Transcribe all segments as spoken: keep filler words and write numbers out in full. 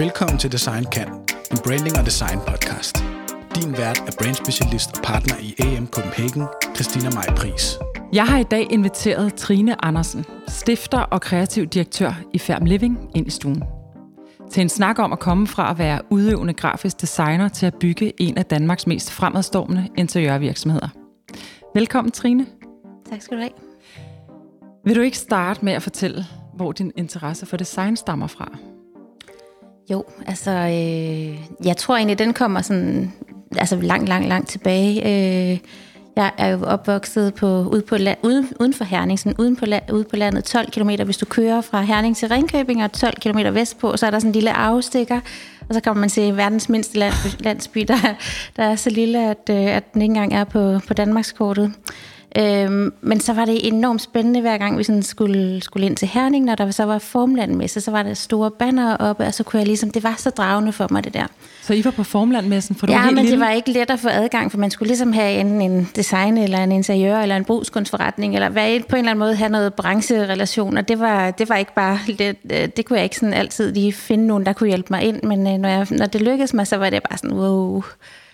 Velkommen til Design Kan, en branding og design podcast. Din vært er brandspecialist og partner i A M Copenhagen, Kristina Maj Pris. Jeg har i dag inviteret Trine Andersen, stifter og kreativ direktør i ferm LIVING, ind i stuen. Til en snak om at komme fra at være udøvende grafisk designer til at bygge en af Danmarks mest fremadstormende interiørvirksomheder. Velkommen, Trine. Tak skal du have. Vil du ikke starte med at fortælle, hvor din interesse for design stammer fra? Jo, altså, øh, jeg tror egentlig, den kommer sådan, altså langt, langt, langt tilbage. Øh, jeg er jo opvokset på, ude, på land, ude, uden for Herning, sådan uden på, la, ude på landet, tolv kilometer, hvis du kører fra Herning til Ringkøbing, og tolv kilometer vestpå, så er der sådan en lille afstikker, og så kommer man til verdens mindste land, landsby, der, der er så lille, at, at den ikke engang er på, på Danmarkskortet. Øhm, men så var det enormt spændende, hver gang vi sådan skulle, skulle ind til Herning, når der så var Formlandmesse, så var der store bannere oppe, og så kunne jeg ligesom, det var så dragende for mig, det der. Så I var på Formlandmessen? For du ja, men lille. Det var ikke let at få adgang, for man skulle ligesom have enten en design, eller en interiør, eller en brugskunstforretning, eller være på en eller anden måde have noget brancherelation, og det var, det var ikke bare, det, det kunne jeg ikke sådan altid lige finde nogen, der kunne hjælpe mig ind, men når, jeg, når det lykkedes mig, så var det bare sådan, wow.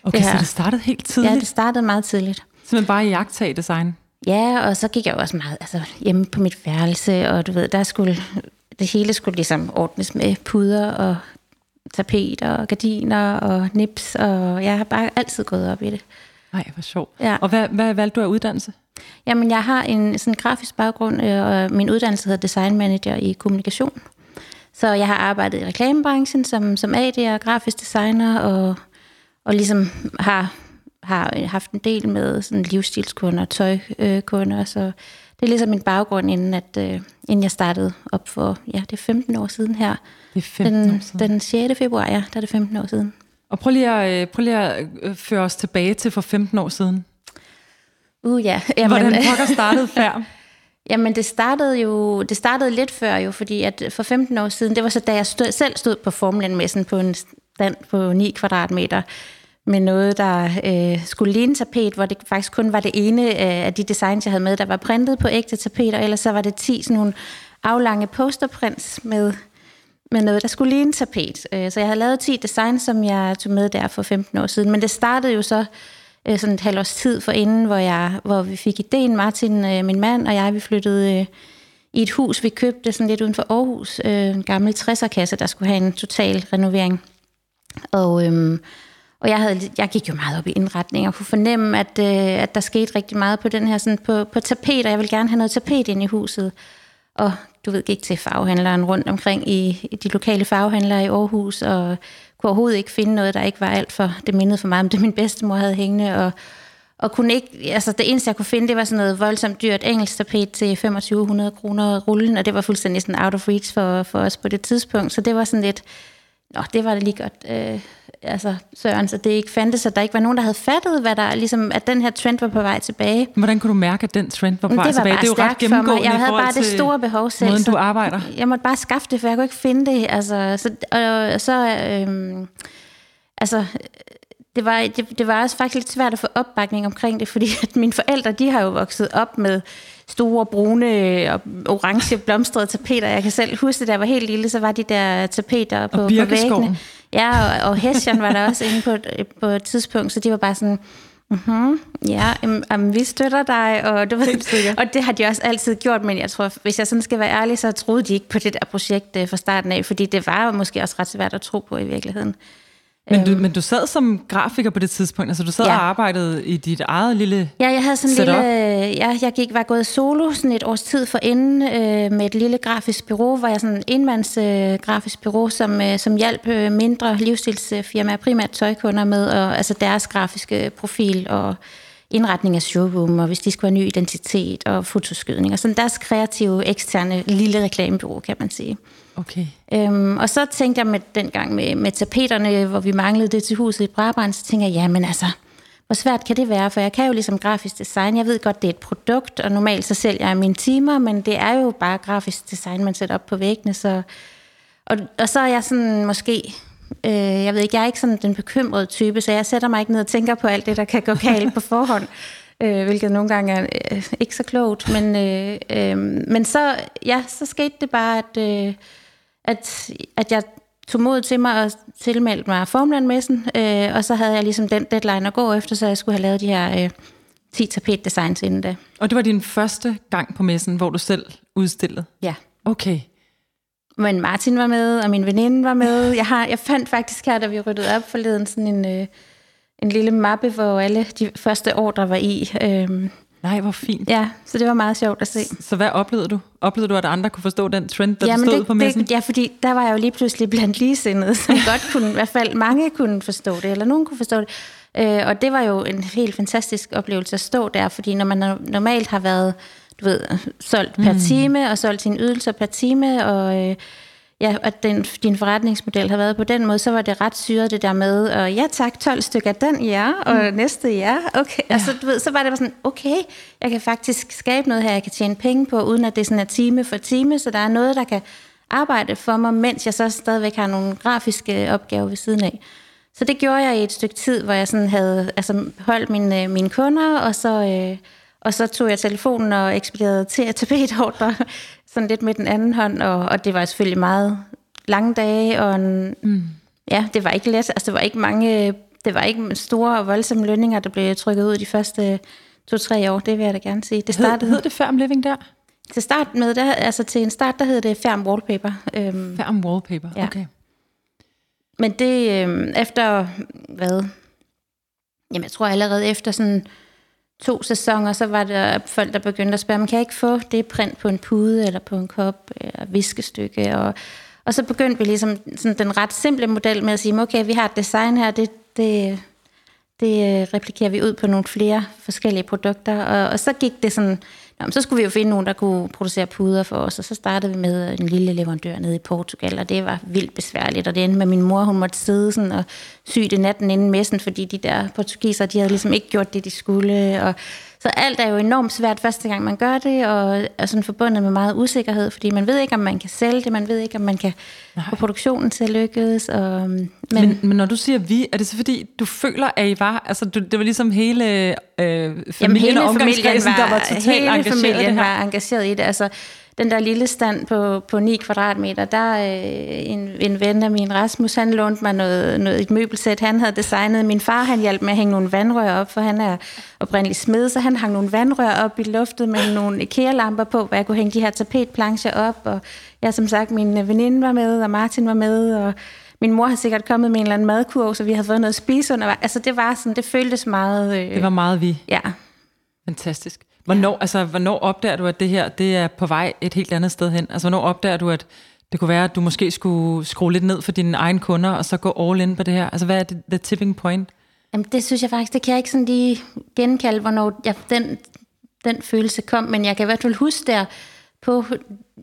Okay, det så det startede helt tidligt? Ja, det startede meget tidligt. Simpelthen bare iagttage design. Ja, og så gik jeg også meget altså, hjemme på mit værelse, og du ved, der skulle, det hele skulle ligesom ordnes med puder og tapeter og gardiner og nips, og jeg har bare altid gået op i det. Nej, hvor sjovt. Ja. Og hvad, hvad valgte du af uddannelse? Jamen, jeg har en sådan grafisk baggrund, og min uddannelse hedder Design Manager i kommunikation. Så jeg har arbejdet i reklamebranchen som, som A D og grafisk designer, og, og ligesom har... har haft en del med sådan livsstilskunder og tøjkunder, så det er ligesom min baggrund, inden, at, øh, inden jeg startede op for, ja, det er femten år siden her. Det er femten år siden. Den sjette februar, ja, der er det femten år siden. Og prøv lige at, prøv lige at føre os tilbage til for femten år siden. Uh, ja. Jamen, hvordan pokker startede ferm? Jamen, det startede jo, det startede lidt før jo, fordi at for femten år siden, det var så, da jeg stod, selv stod på Formlandmessen på en stand på ni kvadratmeter, med noget, der øh, skulle ligne tapet, hvor det faktisk kun var det ene øh, af de designs, jeg havde med, der var printet på ægte tapeter, ellers så var det ti sådan nogle aflange posterprints med, med noget, der skulle ligne tapet. Øh, så jeg havde lavet ti designs, som jeg tog med der for femten år siden, men det startede jo så øh, sådan et halvt års tid forinden, hvor, jeg, hvor vi fik ideen, Martin, øh, min mand og jeg, vi flyttede øh, i et hus, vi købte sådan lidt uden for Aarhus, øh, en gammel tresserkasse, der skulle have en total renovering. Og... Øh, Og jeg, havde, jeg gik jo meget op i indretning og kunne fornemme, at, øh, at der skete rigtig meget på den her sådan på, på tapet, og jeg ville gerne have noget tapet ind i huset. Og du ved, gik til farvehandleren rundt omkring i, i de lokale farvehandlere i Aarhus, og kunne overhovedet ikke finde noget, der ikke var alt for, det mindede for meget om det, min bedstemor havde hængende. Og, og kunne ikke, altså det eneste, jeg kunne finde, det var sådan noget voldsomt dyrt engelsk tapet til to tusind fem hundrede kroner rullen, og det var fuldstændig sådan out of reach for, for os på det tidspunkt, så det var sådan lidt... Nå, det var det lige godt, øh, altså Søren, så det ikke fandtes, at der ikke var nogen, der havde fattet, hvad der, ligesom, at den her trend var på vej tilbage. Hvordan kunne du mærke, at den trend var på vej tilbage? Det var bare stærkt for mig. Jeg havde bare det store behov selv. Måden, du arbejder. Jeg måtte bare skaffe det, for jeg kunne ikke finde det. Altså, så, og, så øh, altså, det var, det, det var også faktisk lidt svært at få opbakning omkring det, fordi at mine forældre, de har jo vokset op med store, brune og orange blomstrede tapeter. Jeg kan selv huske, at da jeg var helt lille, så var de der tapeter på, på væggene. Ja, og, og hessian var der også inde på et, på et tidspunkt, så de var bare sådan, mm-hmm, ja, um, um, vi støtter dig, og, du ved, og det har de også altid gjort, men jeg tror, hvis jeg sådan skal være ærlig, så troede de ikke på det der projekt uh, fra starten af, fordi det var jo måske også ret svært at tro på i virkeligheden. Men du, men du sad som grafiker på det tidspunkt, altså du sad ja. og arbejdede i dit eget lille Ja, jeg havde sådan en lille, ja, jeg gik, var gået solo sådan et års tid forinden øh, med et lille grafisk bureau, hvor jeg sådan en enmands øh, grafisk bureau, som, øh, som hjalp øh, mindre livsstilsfirmaer, primært tøjkunder med, og, altså deres grafiske profil og indretning af showroom, og hvis de skulle have ny identitet og fotoskydning, og sådan deres kreative, eksterne lille reklamebureau, kan man sige. Okay. Øhm, og så tænkte jeg med, dengang med, med tapeterne, hvor vi manglede det til huset i Brabrand, så tænkte jeg, jamen altså, hvor svært kan det være? For jeg kan jo ligesom grafisk design, jeg ved godt, det er et produkt, og normalt så sælger jeg mine timer, men det er jo bare grafisk design, man sætter op på væggene, så... Og, og så er jeg sådan måske... Jeg ved ikke, jeg er ikke sådan den bekymrede type, så jeg sætter mig ikke ned og tænker på alt det, der kan gå galt på forhånd, hvilket nogle gange er ikke så klogt. Men, øh, øh, men så, ja, så skete det bare, at, øh, at, at jeg tog mod til mig og tilmeldte mig Formland-messen, øh, og så havde jeg ligesom den deadline at gå efter, så jeg skulle have lavet de her øh, ti tapetdesigns inden da. Og det var din første gang på messen, hvor du selv udstillede? Ja. Okay. Men Martin var med, og min veninde var med. Jeg, har, jeg fandt faktisk her, da vi ryddede op forleden, sådan en, øh, en lille mappe, hvor alle de første ordre var i. Øh, Nej, hvor fint. Ja, så det var meget sjovt at se. Så hvad oplevede du? Oplevede du, at andre kunne forstå den trend, der ja, stod det, på messen? Det, ja, fordi der var jeg jo lige pludselig blandt ligesindede, som godt kunne, i hvert fald mange kunne forstå det, eller nogen kunne forstå det. Øh, og det var jo en helt fantastisk oplevelse at stå der, fordi når man normalt har været, du ved, solgt per mm. time, og solgt sine ydelser per time, og... Øh, Ja, og den, din forretningsmodel har været på den måde, så var det ret syret det der med, og ja tak, tolv stykker den, ja, og mm. næste, ja, okay. Ja. Og så, du ved, så var det bare sådan, okay, jeg kan faktisk skabe noget her, jeg kan tjene penge på, uden at det sådan er time for time, så der er noget, der kan arbejde for mig, mens jeg så stadigvæk har nogle grafiske opgaver ved siden af. Så det gjorde jeg i et stykke tid, hvor jeg sådan havde altså holdt mine, mine kunder, og så, øh, og så tog jeg telefonen og ekspederede til tapetordre, sådan lidt med den anden hånd, og, og det var selvfølgelig meget lange dage, og en, mm. ja, det var ikke let, altså det var ikke mange, det var ikke store og voldsomme lønninger, der blev trykket ud de første to-tre år, det vil jeg da gerne sige. Det startede, hed, hed det ferm LIVING der? Til start med, der, altså til en start, der hed det ferm WALLPAPER. Øhm, ferm WALLPAPER, ja. Okay. Men det, øhm, efter hvad? Jamen jeg tror allerede efter sådan... to sæsoner, så var der folk, der begyndte at spørge, man kan ikke få det print på en pude, eller på en kop, eller viskestykke, og, og så begyndte vi ligesom sådan den ret simple model med at sige, okay, vi har et design her, det, det, det replikerer vi ud på nogle flere forskellige produkter, og, og så gik det sådan, nå, så skulle vi jo finde nogen, der kunne producere puder for os, og så startede vi med en lille leverandør nede i Portugal, og det var vildt besværligt, og det endte med min mor, hun måtte sidde sådan og sy det natten inden messen, fordi de der portugiser, de havde ligesom ikke gjort det, de skulle, og så alt er jo enormt svært første gang, man gør det, og er sådan forbundet med meget usikkerhed, fordi man ved ikke, om man kan sælge det, man ved ikke, om man kan få produktionen til at lykkes. Og, men... Men, men når du siger vi, er det så fordi, du føler, at I var, altså du, det var ligesom hele øh, familien Jamen, hele og omgangskredsen, der var totalt hele engageret Hele familien var engageret i det, altså den der lille stand på, på ni kvadratmeter, der øh, en, en ven af min, Rasmus, han lånte mig noget, noget, et møbelsæt, han havde designet. Min far, han hjalp med at hænge nogle vandrør op, for han er oprindelig smed, så han hang nogle vandrør op i luftet med nogle IKEA-lamper på, hvor jeg kunne hænge de her tapetplancher op. Og jeg, som sagt, min veninde var med, og Martin var med, og min mor har sikkert kommet med en eller anden madkurv, så vi havde fået noget at spise under. Altså det var sådan, det føltes meget... Øh, det var meget vi. Ja. Fantastisk. Hvornår, altså, hvornår opdager du, at det her det er på vej et helt andet sted hen? Altså, hvornår opdager du, at det kunne være, at du måske skulle skrue lidt ned for dine egne kunder, og så gå all in på det her? Altså, hvad er det, the tipping point? Jamen, det synes jeg faktisk, det kan jeg ikke sådan lige genkalde, hvornår jeg, den, den følelse kom, men jeg kan i hvert fald huske der, på,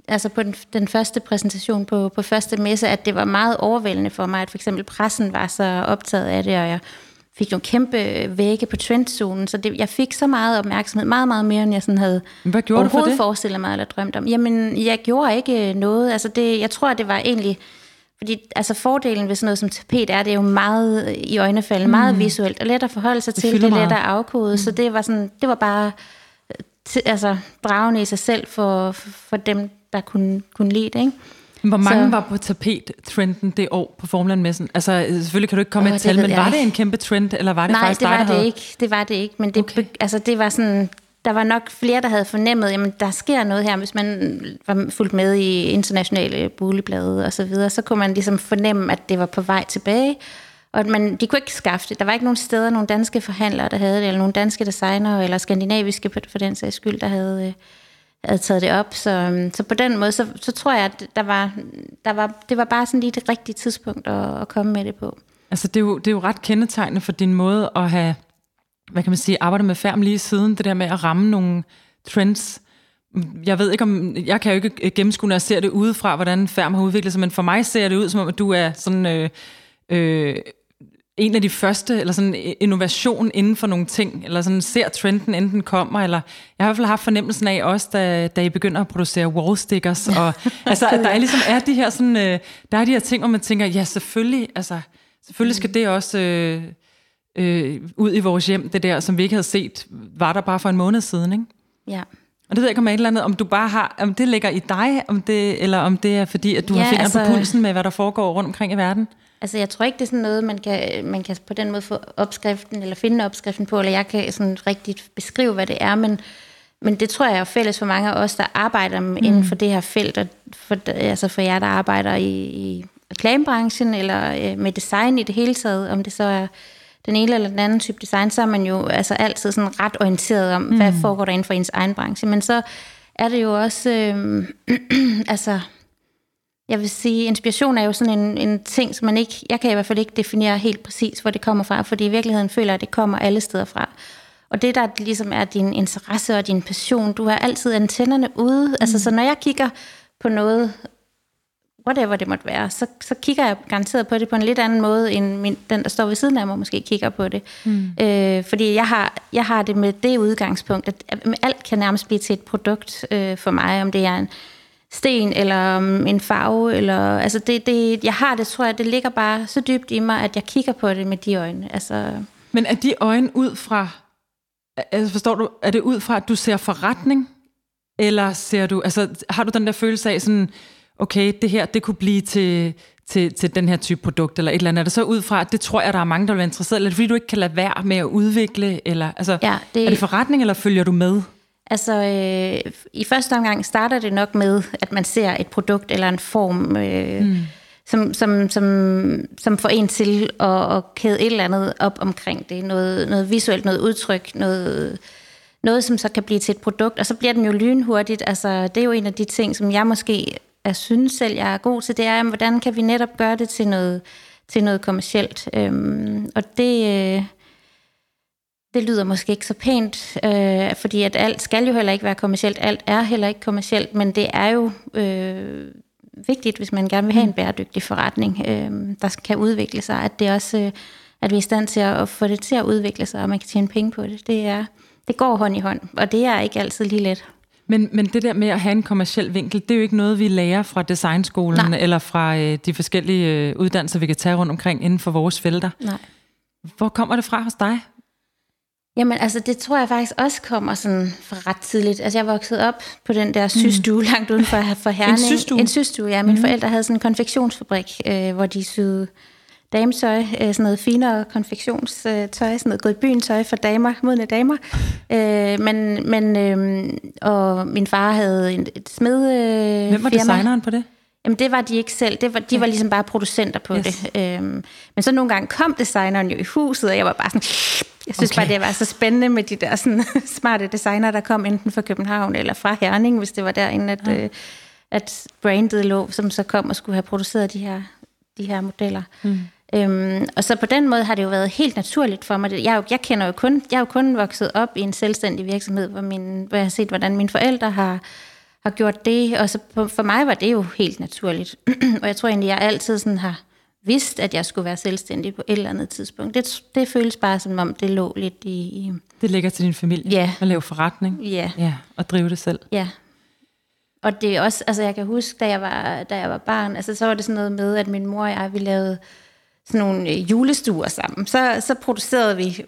altså på den, den første præsentation på, på første messe, at det var meget overvældende for mig, at for eksempel pressen var så optaget af det, og jeg... fik nogle kæmpe vægge på trendzonen, så det, jeg fik så meget opmærksomhed, meget, meget mere, end jeg sådan havde overhovedet for forestillet mig, eller drømt om. Jamen, jeg gjorde ikke noget. Altså, det, jeg tror, det var egentlig... Fordi altså, fordelen ved sådan noget som tapet er, det er jo meget i øjnefald, mm. meget visuelt, og let at forholde sig det til, det er let at afkode, mm. så det var, sådan, det var bare t- altså, dragende i sig selv for, for dem, der kunne, kunne lide det, ikke? Hvor mange så. Var på tapet-trenden det år på Formland-messen? Altså, selvfølgelig kan du ikke komme med oh, et tal, men var det en kæmpe trend, eller var det Nej, faktisk det var dig, det havde... ikke. Det var det ikke, men det, okay. altså, det var sådan, der var nok flere, der havde fornemmet, jamen, der sker noget her, hvis man var fuldt med i internationale boligblade og så videre, så kunne man ligesom fornemme, at det var på vej tilbage, og at man, de kunne ikke skaffe det. Der var ikke nogen steder, nogen danske forhandlere, der havde det, eller nogen danske designere, eller skandinaviske, for den sags skyld, der havde... havde taget det op, så, så på den måde, så, så tror jeg, at der var, der var, det var bare sådan lige det rigtige tidspunkt at, at komme med det på. Altså, det er, jo, det er jo ret kendetegnende for din måde at have, hvad kan man sige, arbejdet med ferm lige siden, det der med at ramme nogle trends. Jeg ved ikke om, jeg kan jo ikke gennemskue, når jeg ser det udefra, hvordan ferm har udviklet sig, men for mig ser det ud, som om at du er sådan... Øh, øh, en af de første, eller sådan innovation inden for nogle ting, eller sådan ser trenden, enten kommer, eller jeg har i hvert fald haft fornemmelsen af også, da, da I begynder at producere wallstickers, og altså, at der ligesom er de her sådan, øh, der er de her ting, hvor man tænker, ja, selvfølgelig, altså, selvfølgelig skal det også øh, øh, ud i vores hjem, det der, som vi ikke havde set, var der bare for en måned siden, ikke? Ja. Og det ved jeg ikke, om, et eller andet, om du bare har, om det ligger i dig, om det, eller om det er fordi, at du ja, har fingeren altså, på pulsen med, hvad der foregår rundt omkring i verden. Altså, jeg tror ikke, det er sådan noget, man kan, man kan på den måde få opskriften, eller finde opskriften på, eller jeg kan sådan rigtigt beskrive, hvad det er, men, men det tror jeg er fælles for mange af os, der arbejder mm. inden for det her felt, og for, altså for jer, der arbejder i, i reklamebranchen, eller med design i det hele taget, om det så er den ene eller den anden type design, så er man jo altså altid sådan ret orienteret om, mm. hvad foregår der inden for ens egen branche. Men så er det jo også, øh, altså, jeg vil sige, inspiration er jo sådan en, en ting, som man ikke, jeg kan i hvert fald ikke definere helt præcis, hvor det kommer fra, fordi i virkeligheden føler jeg, at det kommer alle steder fra. Og det, der ligesom er din interesse og din passion, du har altid antennerne ude. Mm. Altså, så når jeg kigger på noget, whatever det måtte være, så, så kigger jeg garanteret på det på en lidt anden måde, end min, den, der står ved siden af mig, måske kigger på det. Mm. Øh, fordi jeg har, jeg har det med det udgangspunkt, at alt kan nærmest blive til et produkt øh, for mig, om det er en sten, eller um, en farve, eller, altså det, det, jeg har det, tror jeg, det ligger bare så dybt i mig, at jeg kigger på det med de øjne. Altså. Men er de øjne ud fra, altså forstår du, er det ud fra, at du ser forretning, eller ser du, altså har du den der følelse af sådan, okay, det her, det kunne blive til, til, til den her type produkt, eller et eller andet. Er det så ud fra, at det tror jeg, der er mange, der vil være interesseret, eller fordi du ikke kan lade være med at udvikle, eller, altså, ja, det, er det forretning, eller følger du med? Altså, øh, i første omgang starter det nok med, at man ser et produkt, eller en form, øh, mm. som, som, som, som får en til at, at kæde et eller andet op omkring det. Noget, noget visuelt, noget udtryk, noget... noget, som så kan blive til et produkt, og så bliver den jo lynhurtigt. Altså, det er jo en af de ting, som jeg måske... jeg synes selv, jeg er god til, det er, hvordan kan vi netop gøre det til noget, til noget kommercielt. Øhm, og det, øh, det lyder måske ikke så pænt, øh, fordi at alt skal jo heller ikke være kommercielt, alt er heller ikke kommercielt, men det er jo øh, vigtigt, hvis man gerne vil have en bæredygtig forretning, øh, der kan udvikle sig, at det også, øh, at vi er i stand til at få det til at udvikle sig, og man kan tjene penge på det. Det, er, det går hånd i hånd, og det er ikke altid lige let. Men, men det der med at have en kommerciel vinkel, det er jo ikke noget, vi lærer fra designskolen. Nej. Eller fra øh, de forskellige øh, uddannelser, vi kan tage rundt omkring inden for vores felter. Nej. Hvor kommer det fra hos dig? Jamen altså, det tror jeg faktisk også kommer sådan fra ret tidligt. Altså jeg voksede op på den der systue mm. langt uden for, for Herning. En systue? En systue, ja. Mine mm. forældre havde sådan en konfektionsfabrik, øh, hvor de syede dametøj, sådan noget finere konfektionstøj, sådan noget gået i byen tøj for damer, modne damer. Øh, men, men, øh, og min far havde en, et smedfirma. Hvem var designeren på det? Jamen det var de ikke selv, det var, de var ligesom bare producenter på yes. det. Øhm, men så nogle gange kom designeren jo i huset, og jeg var bare sådan, jeg synes okay. bare, det var så spændende med de der sådan, smarte designer, der kom enten fra København eller fra Herning, hvis det var derinde, at, ja. øh, at brandet lå, som så kom og skulle have produceret de her, de her modeller. Mm. Øhm, og så på den måde har det jo været helt naturligt for mig. Jeg, jeg kender jo kun, jeg har jo kun vokset op i en selvstændig virksomhed, hvor, min, hvor jeg har set, hvordan mine forældre har, har gjort det. Og så på, for mig var det jo helt naturligt. Og jeg tror egentlig, jeg altid sådan har vidst, at jeg skulle være selvstændig på et eller andet tidspunkt. Det, det føles bare som om, det lå lidt i... i det ligger til din familie yeah. at lave forretning yeah. ja, og drive det selv. Ja. Yeah. Og det er også, altså jeg kan huske, da jeg var, da jeg var barn, altså så var det sådan noget med, at min mor og jeg, vi lavede sådan nogle julestuer sammen. Så, så producerede vi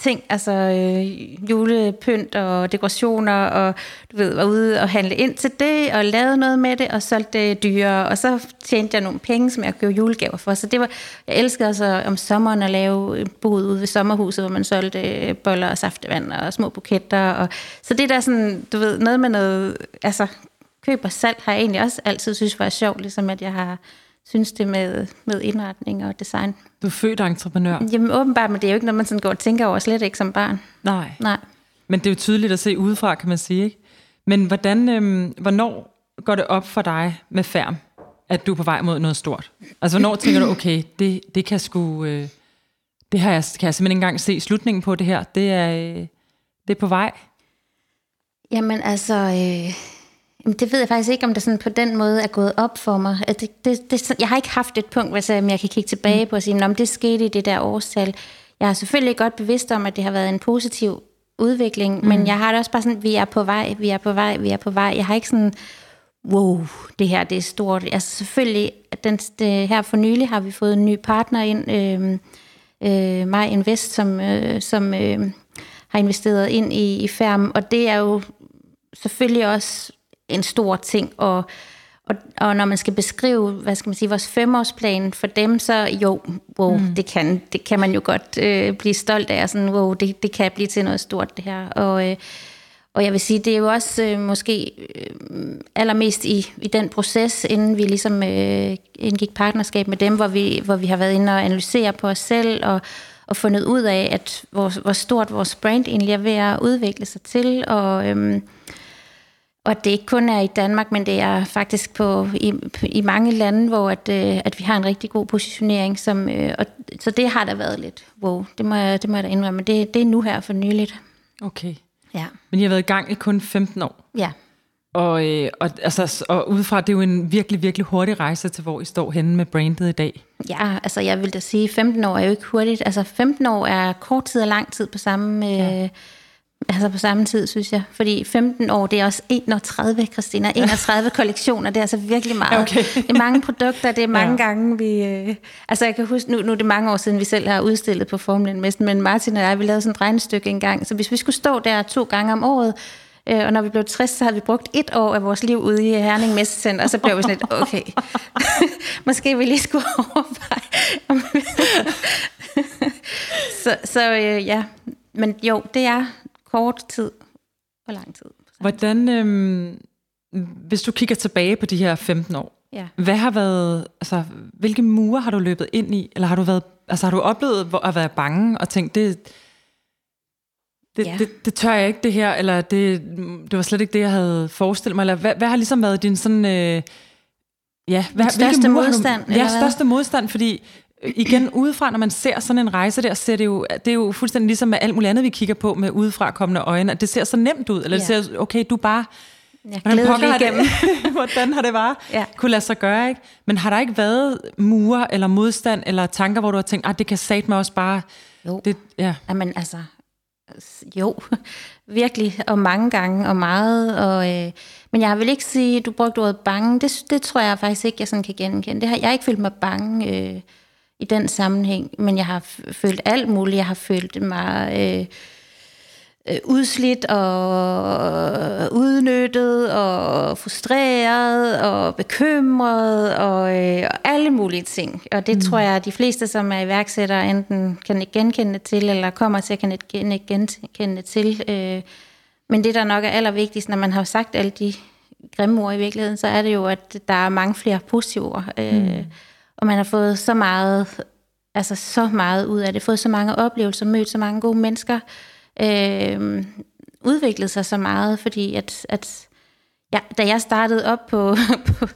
ting, altså øh, julepynt og dekorationer, og du ved, var ude og handle ind til det, og lavede noget med det, og solgte det dyre, og så tjente jeg nogle penge, som jeg kunne købe julegaver for. Så det var, jeg elskede altså om sommeren at lave en bod ude ved sommerhuset, hvor man solgte boller og saftevand og små buketter. Og, så det der sådan, du ved, noget med noget, altså køb og salg har jeg egentlig også altid synes var sjovt, ligesom at jeg har synes det med, med indretning og design. Du er født entreprenør. Jamen åbenbart, men det er jo ikke noget, man sådan går og tænker over, slet ikke som barn. Nej. Nej. Men det er jo tydeligt at se udefra, kan man sige, ikke? Men hvordan, øhm, hvornår går det op for dig med ferm, at du er på vej mod noget stort? Altså hvornår tænker du, okay, det, det kan sgu... Øh, det har jeg, kan jeg simpelthen ikke engang se slutningen på det her. Det er, øh, det er på vej. Jamen altså... Øh det ved jeg faktisk ikke, om det sådan på den måde er gået op for mig. Det, det, det, jeg har ikke haft et punkt, hvor jeg kan kigge tilbage på og sige, om det skete i det der årstal. Jeg er selvfølgelig godt bevidst om, at det har været en positiv udvikling, mm. men jeg har det også bare sådan, vi er på vej, vi er på vej, vi er på vej. Jeg har ikke sådan, wow, det her det er stort. Altså selvfølgelig, den, det her for nylig har vi fået en ny partner ind, øh, øh, My Invest, som, øh, som øh, har investeret ind i, i ferm, og det er jo selvfølgelig også en stor ting, og, og, og når man skal beskrive, hvad skal man sige, vores femårsplan for dem, så jo, wow, mm. det, kan, det kan man jo godt øh, blive stolt af, sådan, wow, det, det kan blive til noget stort det her, og øh, og jeg vil sige, det er jo også øh, måske øh, allermest i, i den proces, inden vi ligesom øh, indgik partnerskab med dem, hvor vi, hvor vi har været inde og analysere på os selv, og, og fundet ud af, at hvor, hvor stort vores brand egentlig er ved at udvikle sig til, og, øh, og det ikke kun er i Danmark, men det er faktisk på, i, i mange lande, hvor at, øh, at vi har en rigtig god positionering, som, øh, og, så det har der været lidt, wow, det må jeg, det må jeg da indrømme, det, det er nu her for nyligt. Okay. Ja. Men I har været i gang i kun femten år. Ja. Og, øh, og, altså, og udefra, det er jo en virkelig, virkelig hurtig rejse til, hvor I står henne med brandet i dag. Ja, altså jeg vil da sige, femten år er jo ikke hurtigt. Altså femten år er kort tid og lang tid på samme, ja. øh, altså på samme tid, synes jeg. Fordi femten år, det er også enogtredive, Kristina. enogtredive kollektioner, det er altså virkelig meget. Okay. Det er mange produkter, det er mange ja. gange, vi... Øh, altså jeg kan huske, nu, nu er det mange år siden, vi selv har udstillet på Formland, men Martin og jeg, vi lavede sådan et regnestykke engang. Så hvis vi skulle stå der to gange om året, og når vi blev tres, så havde vi brugt et år af vores liv ude i Herning Messecenter, og så blev vi sådan lidt, okay, måske vi lige skulle overveje. så så øh, ja, men jo, det er kort tid og lang tid. Hvordan, øh, hvis du kigger tilbage på de her femten år, ja. hvad har været, altså, hvilke mure har du løbet ind i, eller har du været, altså har du oplevet at være bange og tænkt, det Det, ja. det, det tør jeg ikke, det her, eller det, det var slet ikke det, jeg havde forestillet mig, eller hvad, hvad har ligesom været din sådan, øh, ja, hvad, største modstand? Du, ja, største modstand, fordi igen, udefra, når man ser sådan en rejse der, ser det jo, det er jo fuldstændig ligesom med alt muligt andet, vi kigger på med udefra kommende øjne, at det ser så nemt ud, eller ja. det ser, okay, du bare, jeg hvordan pokker har det, hvordan har det bare ja. kunne lade sig gøre, ikke? Men har der ikke været mure, eller modstand, eller tanker, hvor du har tænkt, at det kan satme mig også bare, jo. det, ja. Jamen, altså, jo, virkelig, og mange gange, og meget, og, øh, men jeg vil ikke sige, du brugte ordet bange, det, det tror jeg faktisk ikke, jeg sådan kan genkende. Det har, jeg har ikke følt mig bange øh, i den sammenhæng, men jeg har følt alt muligt, jeg har følt mig øh, øh, udslidt, og udnyttet, og frustreret, og bekymret, og, øh, og alle mulige ting, og det mm. tror jeg, at de fleste, som er iværksættere, enten kan ikke genkende til, eller kommer til at kan ikke genkende til, øh, men det, der nok er allervigtigst, når man har sagt alle de grimme ord i virkeligheden, så er det jo, at der er mange flere positive ord, øh, mm. og man har fået så meget, altså så meget ud af det, fået så mange oplevelser, mødt så mange gode mennesker, Øh, udviklede sig så meget, fordi at, at ja, da jeg startede op på, på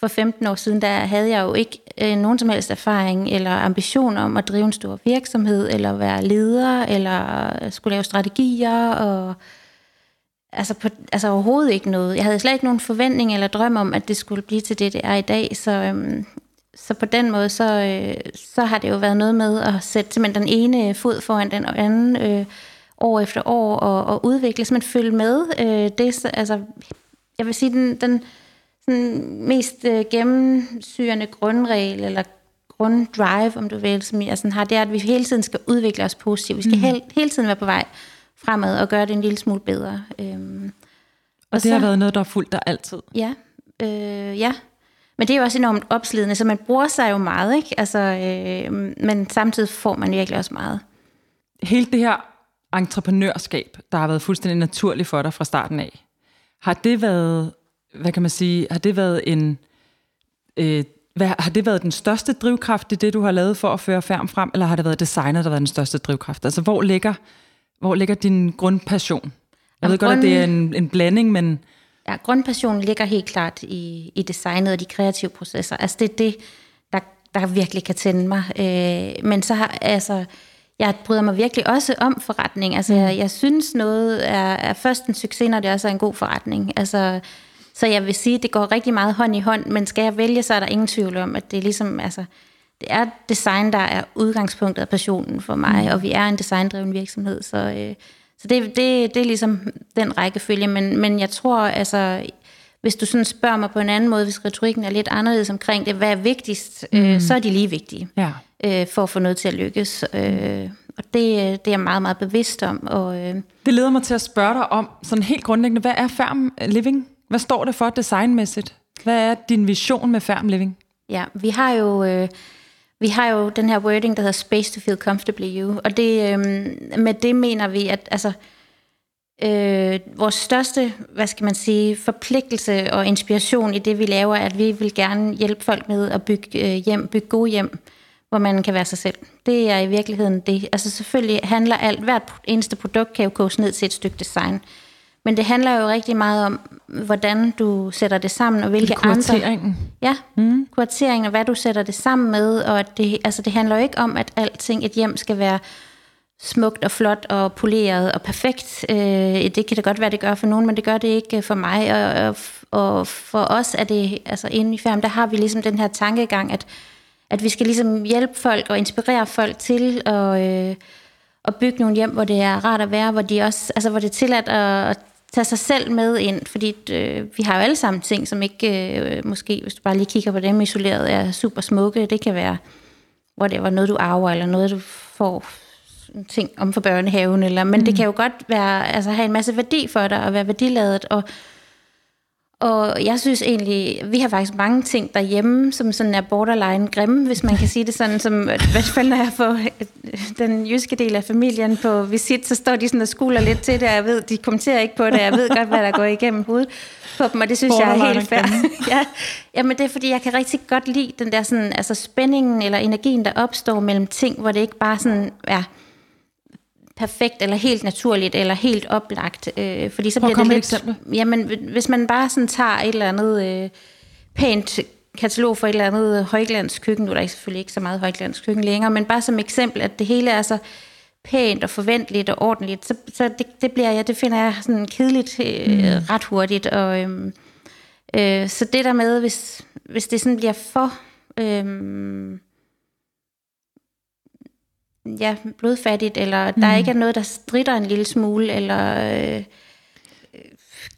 for femten år siden, der havde jeg jo ikke øh, nogen som helst erfaring eller ambition om at drive en stor virksomhed, eller være leder, eller skulle lave strategier, og altså, på, altså overhovedet ikke noget. Jeg havde slet ikke nogen forventning eller drøm om, at det skulle blive til det, det er i dag, så... Øh, Så på den måde, så, øh, så har det jo været noget med at sætte simpelthen den ene fod foran den anden øh, år efter år, og, og udvikle, simpelthen følge med. Øh, det, altså, jeg vil sige, den, den sådan mest øh, gennemsyrende grundregel, eller grunddrive, om du vil, som jeg sådan har, det er, at vi hele tiden skal udvikle os positivt. Vi skal mm. hele, hele tiden være på vej fremad og gøre det en lille smule bedre. Øh, og, og det så, har været noget, der har fulgt dig altid? Ja, øh, ja. Men det er jo også enormt opslidende, så man bruger sig jo meget, ikke? Altså, øh, men samtidig får man virkelig også meget. Hele det her entreprenørskab, der har været fuldstændig naturligt for dig fra starten af, har det været, hvad kan man sige, har det været en, øh, hvad, har det været den største drivkraft i det, du har lavet for at føre ferm frem, eller har det været designet, der har været den største drivkraft? Altså, hvor ligger, hvor ligger din grundpassion? Jeg Jamen, ved godt, grunden... at det er en, en blanding, men... Ja, grundpassionen ligger helt klart i, i designet og de kreative processer. Altså det er det, der, der virkelig kan tænde mig. Øh, men så har, altså, jeg bryder mig virkelig også om forretning. Altså jeg, jeg synes noget er, er først en succes, når det også er en god forretning. Altså, så jeg vil sige, det går rigtig meget hånd i hånd, men skal jeg vælge, så er der ingen tvivl om, at det er ligesom, altså, det er design, der er udgangspunktet og passionen for mig, mm. og vi er en designdreven virksomhed, så... Øh, Så det, det, det er ligesom den rækkefølge, men, men jeg tror, altså, hvis du sådan spørger mig på en anden måde, hvis retorikken er lidt anderledes omkring det, hvad er vigtigst, mm. øh, så er de lige vigtige, ja. øh, for at få noget til at lykkes. Øh, Og det, det er jeg meget, meget bevidst om. Og, øh, det leder mig til at spørge dig om, sådan helt grundlæggende, hvad er ferm living? Hvad står det for designmæssigt? Hvad er din vision med ferm living? Ja, vi har jo... Øh, Vi har jo den her wording, der hedder space to feel comfortably you, og det, øhm, med det mener vi, at altså, øh, vores største, hvad skal man sige, forpligtelse og inspiration i det, vi laver, er, at vi vil gerne hjælpe folk med at bygge øh, hjem, bygge gode hjem, hvor man kan være sig selv. Det er i virkeligheden det. Altså selvfølgelig handler alt, hvert eneste produkt kan jo koges ned til et stykke design, men det handler jo rigtig meget om, hvordan du sætter det sammen, og hvilke kurateringen. andre... Ja, mm. kurateringen, og hvad du sætter det sammen med, og at det, altså det handler jo ikke om, at alting, et hjem skal være smukt og flot og poleret og perfekt. Øh, det kan da godt være, det gør for nogen, men det gør det ikke for mig, og, og, og for os er det, altså inde i ferm, der har vi ligesom den her tankegang, at, at vi skal ligesom hjælpe folk og inspirere folk til og øh, at bygge nogle hjem, hvor det er rart at være, hvor de også, altså hvor det er tilladt at tage sig selv med ind, fordi øh, vi har jo alle sammen ting, som ikke, øh, måske hvis du bare lige kigger på dem isoleret, er super smukke. Det kan være, hvor det var noget, du arver, eller noget, du får ting om for børnehaven, eller, men mm. det kan jo godt være, altså have en masse værdi for dig, og være værdiladet, og Og jeg synes egentlig, vi har faktisk mange ting derhjemme, som sådan er borderline grimme, hvis man kan sige det sådan, som i hvert fald når jeg får den jyske del af familien på visit, så står de sådan og skuler lidt til det, og jeg ved, de kommenterer ikke på det, jeg ved godt, hvad der går igennem hovedet på dem, og det synes jeg er helt fair. ja, jamen det er, fordi jeg kan rigtig godt lide den der sådan, altså spændingen eller energien, der opstår mellem ting, hvor det ikke bare sådan er perfekt, eller helt naturligt, eller helt oplagt. Øh, fordi så Prøv bliver det lidt... Eksempel. Jamen, hvis man bare sådan tager et eller andet øh, pænt katalog for et eller andet højglandskøkken, nu er der selvfølgelig ikke så meget højglandskøkken længere, men bare som eksempel, at det hele er så pænt og forventeligt og ordentligt, så, så det, det bliver jeg, det finder jeg sådan kedeligt øh, mm. ret hurtigt. Og, øh, øh, så det der med, hvis, hvis det sådan bliver for... Øh, ja, blodfattigt, eller mm. der ikke er noget, der stritter en lille smule, eller øh, øh,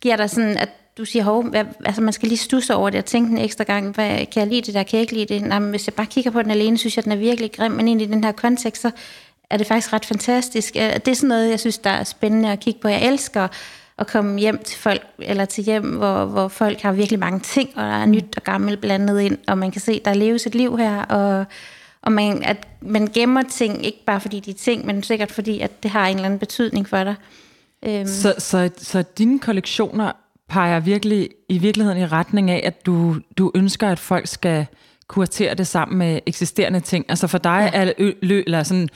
giver dig sådan, at du siger, hov, hvad, altså man skal lige stusse over det, og tænke den ekstra gang, hvad, kan jeg lide det der, kan jeg ikke lide det? Nej, men hvis jeg bare kigger på den alene, synes jeg, den er virkelig grim, men egentlig i den her kontekst, så er det faktisk ret fantastisk. Det er sådan noget, jeg synes, der er spændende at kigge på. Jeg elsker at komme hjem til folk, eller til hjem, hvor, hvor folk har virkelig mange ting, og der er nyt og gammelt blandet ind, og man kan se, der leves et liv her, og Og man, at man gemmer ting, ikke bare fordi de er ting, men sikkert fordi, at det har en eller anden betydning for dig. Øhm. Så, så, så dine kollektioner peger virkelig, i virkeligheden i retning af, at du, du ønsker, at folk skal kuratere det sammen med eksisterende ting. Altså for dig ja. er ø- lø, eller sådan,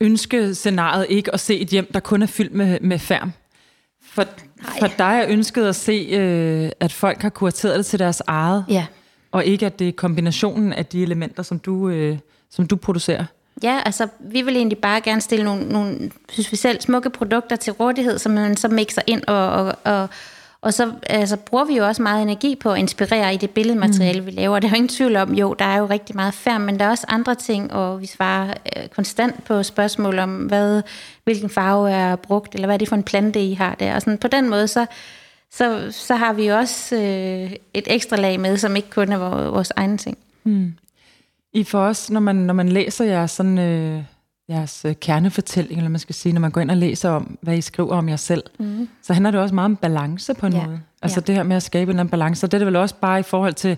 ønskescenariet ikke at se et hjem, der kun er fyldt med, med ferm. For, for dig er ønsket at se, øh, at folk har kurateret det til deres eget. Ja. Og ikke, at det er kombinationen af de elementer, som du... Øh, som du producerer? Ja, altså vi vil egentlig bare gerne stille nogle, nogle synes vi selv, smukke produkter til rådighed, som man så mixer ind, og, og, og, og så altså, bruger vi jo også meget energi på at inspirere i det billedmateriale, mm. vi laver. Der er jo ingen tvivl om, jo, der er jo rigtig meget ferm, men der er også andre ting, og vi svarer øh, konstant på spørgsmål om, hvad, hvilken farve er brugt, eller hvad er det for en plante, I har der. Og sådan, på den måde, så, så, så har vi også øh, et ekstra lag med, som ikke kun er vores, vores egne ting. Mm. I for os, når man, når man læser jeres, sådan, øh, jeres kernefortælling, eller man skal sige, når man går ind og læser om, hvad I skriver om jer selv, mm. så handler det også meget om balance på en ja. måde. Altså ja. det her med at skabe en eller anden balance, og det er det vel også bare i forhold til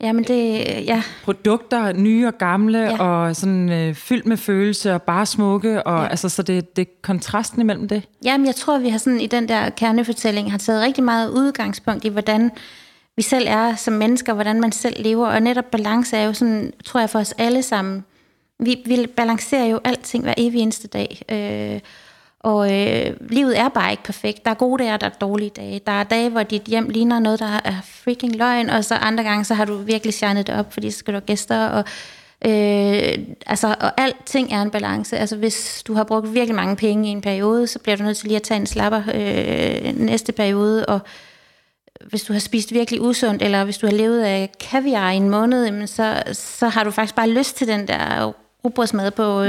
ja, men det, ja. produkter, nye og gamle, ja. og sådan, øh, fyldt med følelse og bare smukke, og, ja. altså, så det, det er kontrasten imellem det. Jamen jeg tror, vi har sådan, i den der kernefortælling har taget rigtig meget udgangspunkt i, hvordan vi selv er som mennesker, hvordan man selv lever, og netop balance er jo sådan, tror jeg, for os alle sammen. Vi, vi balancerer jo alting hver evig eneste dag, øh, og øh, livet er bare ikke perfekt. Der er gode dage, der er dårlige dage. Der er dage, hvor dit hjem ligner noget, der er freaking løgn, og så andre gange, så har du virkelig shinet det op, fordi så skal du have gæster, og, øh, altså, og alting er en balance. Altså hvis du har brugt virkelig mange penge i en periode, så bliver du nødt til lige at tage en slapper øh, næste periode, og hvis du har spist virkelig usundt, eller hvis du har levet af kaviar i en måned, så, så har du faktisk bare lyst til den der rugbrødsmad på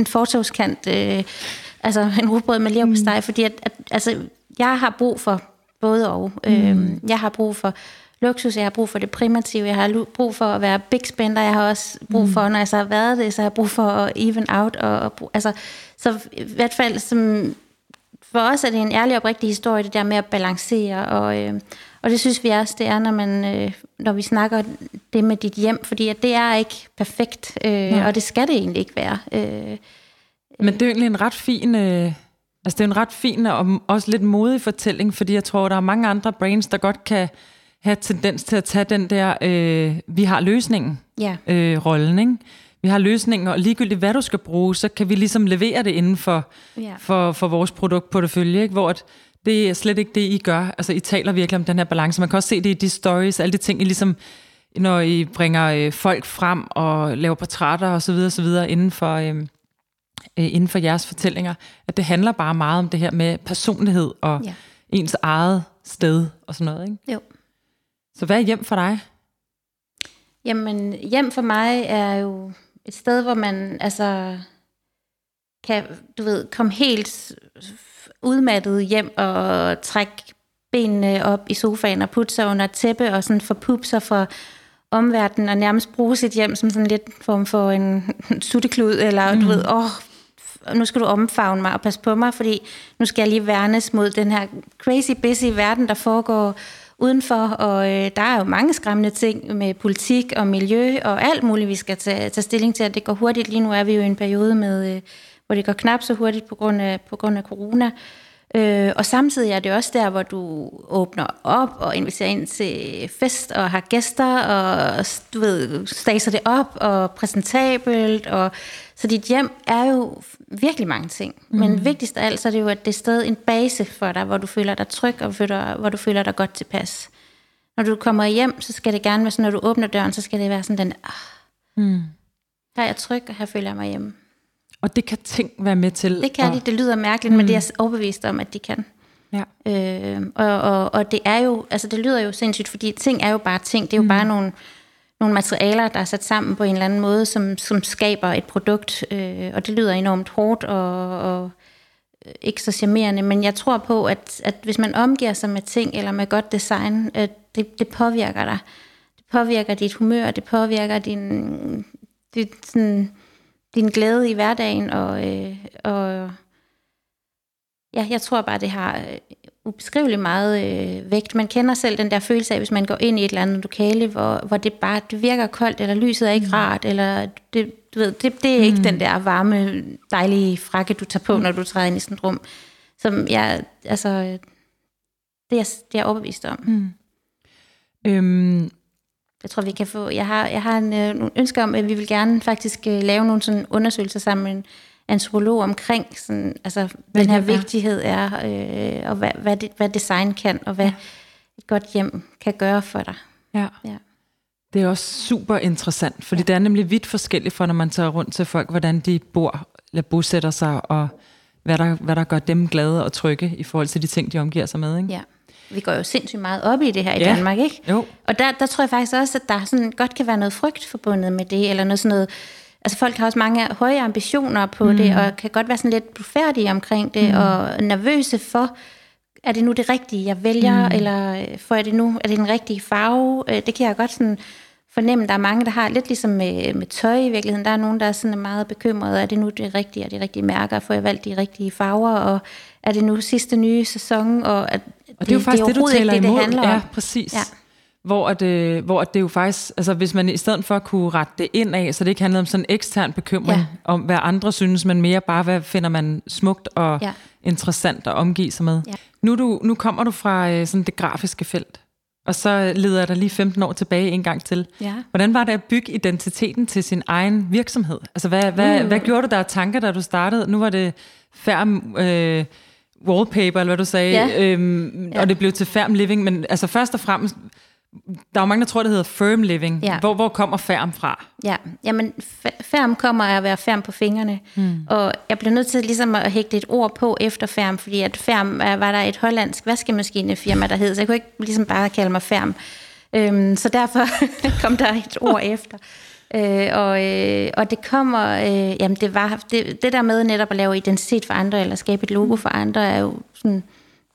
en fortovskant, øh, altså en rugbrød med leverpostej, mm. fordi at, at, altså, jeg har brug for både og. Øh, mm. Jeg har brug for luksus, jeg har brug for det primitive, jeg har brug for at være big spender, jeg har også brug for, når jeg så har været det, så har jeg brug for at even out. Og, og, altså, så i hvert fald, som, for os er det en ærlig og oprigtig historie, det der med at balancere, og, øh, og det synes vi også, det er, når, man, øh, når vi snakker det med dit hjem, fordi at det er ikke perfekt, øh, og det skal det egentlig ikke være. Øh, Men det er egentlig en ret fin... Øh Altså, det er en ret fin og også lidt modig fortælling, fordi jeg tror, der er mange andre brands, der godt kan have tendens til at tage den der, øh, vi har løsningen, yeah. øh, rollen, ikke? Vi har løsningen, og ligegyldigt hvad du skal bruge, så kan vi ligesom levere det inden for, yeah. for, for vores produktportefølje, ikke? Hvor det er slet ikke det, I gør. Altså, I taler virkelig om den her balance. Man kan også se det i de stories, alle de ting, I ligesom, når I bringer øh, folk frem og laver portrætter og så videre, så videre inden for... Øh, inden for jeres fortællinger, at det handler bare meget om det her med personlighed og ja. ens eget sted og sådan noget, ikke? Jo. Så hvad er hjem for dig? Jamen, hjem for mig er jo et sted, hvor man altså kan, du ved, komme helt udmattet hjem og trække benene op i sofaen og putte sig under tæppe og sådan forpuppe sig for omverdenen og nærmest bruge sit hjem som sådan lidt form for en sutteklud, eller mm. du ved, åh, oh, nu skal du omfavne mig og passe på mig, fordi nu skal jeg lige værnes mod den her crazy busy verden, der foregår udenfor, og øh, der er jo mange skræmmende ting med politik og miljø og alt muligt, vi skal tage, tage stilling til, at det går hurtigt. Lige nu er vi jo i en periode, med, øh, hvor det går knap så hurtigt på grund af, på grund af corona. Øh, og samtidig er det også der, hvor du åbner op og inviterer ind til fest og har gæster og du ved, staser det op og præsentabelt. Og, så dit hjem er jo virkelig mange ting. Mm. Men vigtigst af alt, så er det jo, at det er stadig en base for dig, hvor du føler dig tryg og hvor du føler dig godt tilpas. Når du kommer hjem, så skal det gerne være sådan, når du åbner døren, så skal det være sådan den, ah, mm. her er jeg tryg, og her føler jeg mig hjemme. Og det kan ting være med til. Det kan og... det. Det lyder mærkeligt, mm. men det er jeg overbevist om, at de kan. Ja. Øh, og, og, og det er jo, altså det lyder jo sindssygt, fordi ting er jo bare ting. Det er jo mm. bare nogle, nogle materialer, der er sat sammen på en eller anden måde, som, som skaber et produkt. Øh, og det lyder enormt hårdt og, og ikke så charmerende. Men jeg tror på, at, at hvis man omgiver sig med ting eller med godt design, øh, det, det påvirker dig. Det påvirker dit humør, det påvirker din... dit, sådan, din glæde i hverdagen, og, øh, og ja, jeg tror bare, det har ubeskriveligt meget øh, vægt. Man kender selv den der følelse af, hvis man går ind i et eller andet lokale, hvor, hvor det bare det virker koldt, eller lyset er ikke mm. rart, eller det, du ved, det, det er ikke mm. den der varme, dejlige frakke, du tager på, mm. når du træder ind i sådan et rum. Som jeg, altså, det er, det er jeg overbevist om. Mm. Øhm. Jeg tror, vi kan få... Jeg har, jeg har en, øh, nogle ønsker om, at vi vil gerne faktisk øh, lave nogle sådan undersøgelser sammen med en antropolog omkring, sådan, altså, hvad den her vigtighed er, øh, og hvad, hvad, det, hvad design kan, og hvad et godt hjem kan gøre for dig. Ja. Ja. Det er også super interessant, fordi ja. det er nemlig vidt forskelligt for, når man tager rundt til folk, hvordan de bor, eller bosætter sig, og hvad der, hvad der gør dem glade og trygge i forhold til de ting, de omgiver sig med, ikke? Ja. Vi går jo sindssygt meget op i det her i yeah. Danmark, ikke? Jo. Og der, der tror jeg faktisk også, at der sådan godt kan være noget frygt forbundet med det, eller noget sådan noget... Altså folk har også mange høje ambitioner på mm. det, og kan godt være sådan lidt blufærdige omkring det, mm. og nervøse for, er det nu det rigtige, jeg vælger, mm. eller får jeg det nu, er det den rigtige farve? Det kan jeg godt sådan fornemme. Der er mange, der har lidt ligesom med, med tøj i virkeligheden. Der er nogen, der er sådan meget bekymrede, er det nu det rigtige, er det rigtige mærker, får jeg valgt de rigtige farver, og er det nu sidste nye sæson, og... At, og det er jo faktisk det, det du taler det, imod. Det handler om. Ja, præcis. Ja. Hvor, at, øh, hvor at det jo faktisk, altså hvis man i stedet for at kunne rette det ind af, så det ikke handler om sådan en ekstern bekymring, ja. om hvad andre synes, men mere bare, hvad finder man smukt og ja. interessant at omgive sig med. Ja. Nu, du, nu kommer du fra øh, sådan det grafiske felt, og så leder jeg dig lige femten år tilbage en gang til. Ja. Hvordan var det at bygge identiteten til sin egen virksomhed? Altså hvad, mm. hvad, hvad gjorde du der af tanker, da du startede? Nu var det ferm... Øh, wallpaper, eller hvad du sagde, ja. Øhm, ja. og det blev til ferm living, men altså først og fremmest, der er mange, der tror, det hedder ferm living. Ja. Hvor, hvor kommer ferm fra? Ja, jamen ferm kommer af at være ferm på fingrene, mm. og jeg blev nødt til ligesom at hægte et ord på efter ferm, fordi at ferm var der et hollandsk vaskemaskinefirma, der hed, så jeg kunne ikke ligesom bare kalde mig ferm. Øhm, så derfor kom der et ord efter. Øh, og, øh, og det kommer øh, jamen det var det, det der med netop at lave identitet for andre eller skabe et logo for andre er jo sådan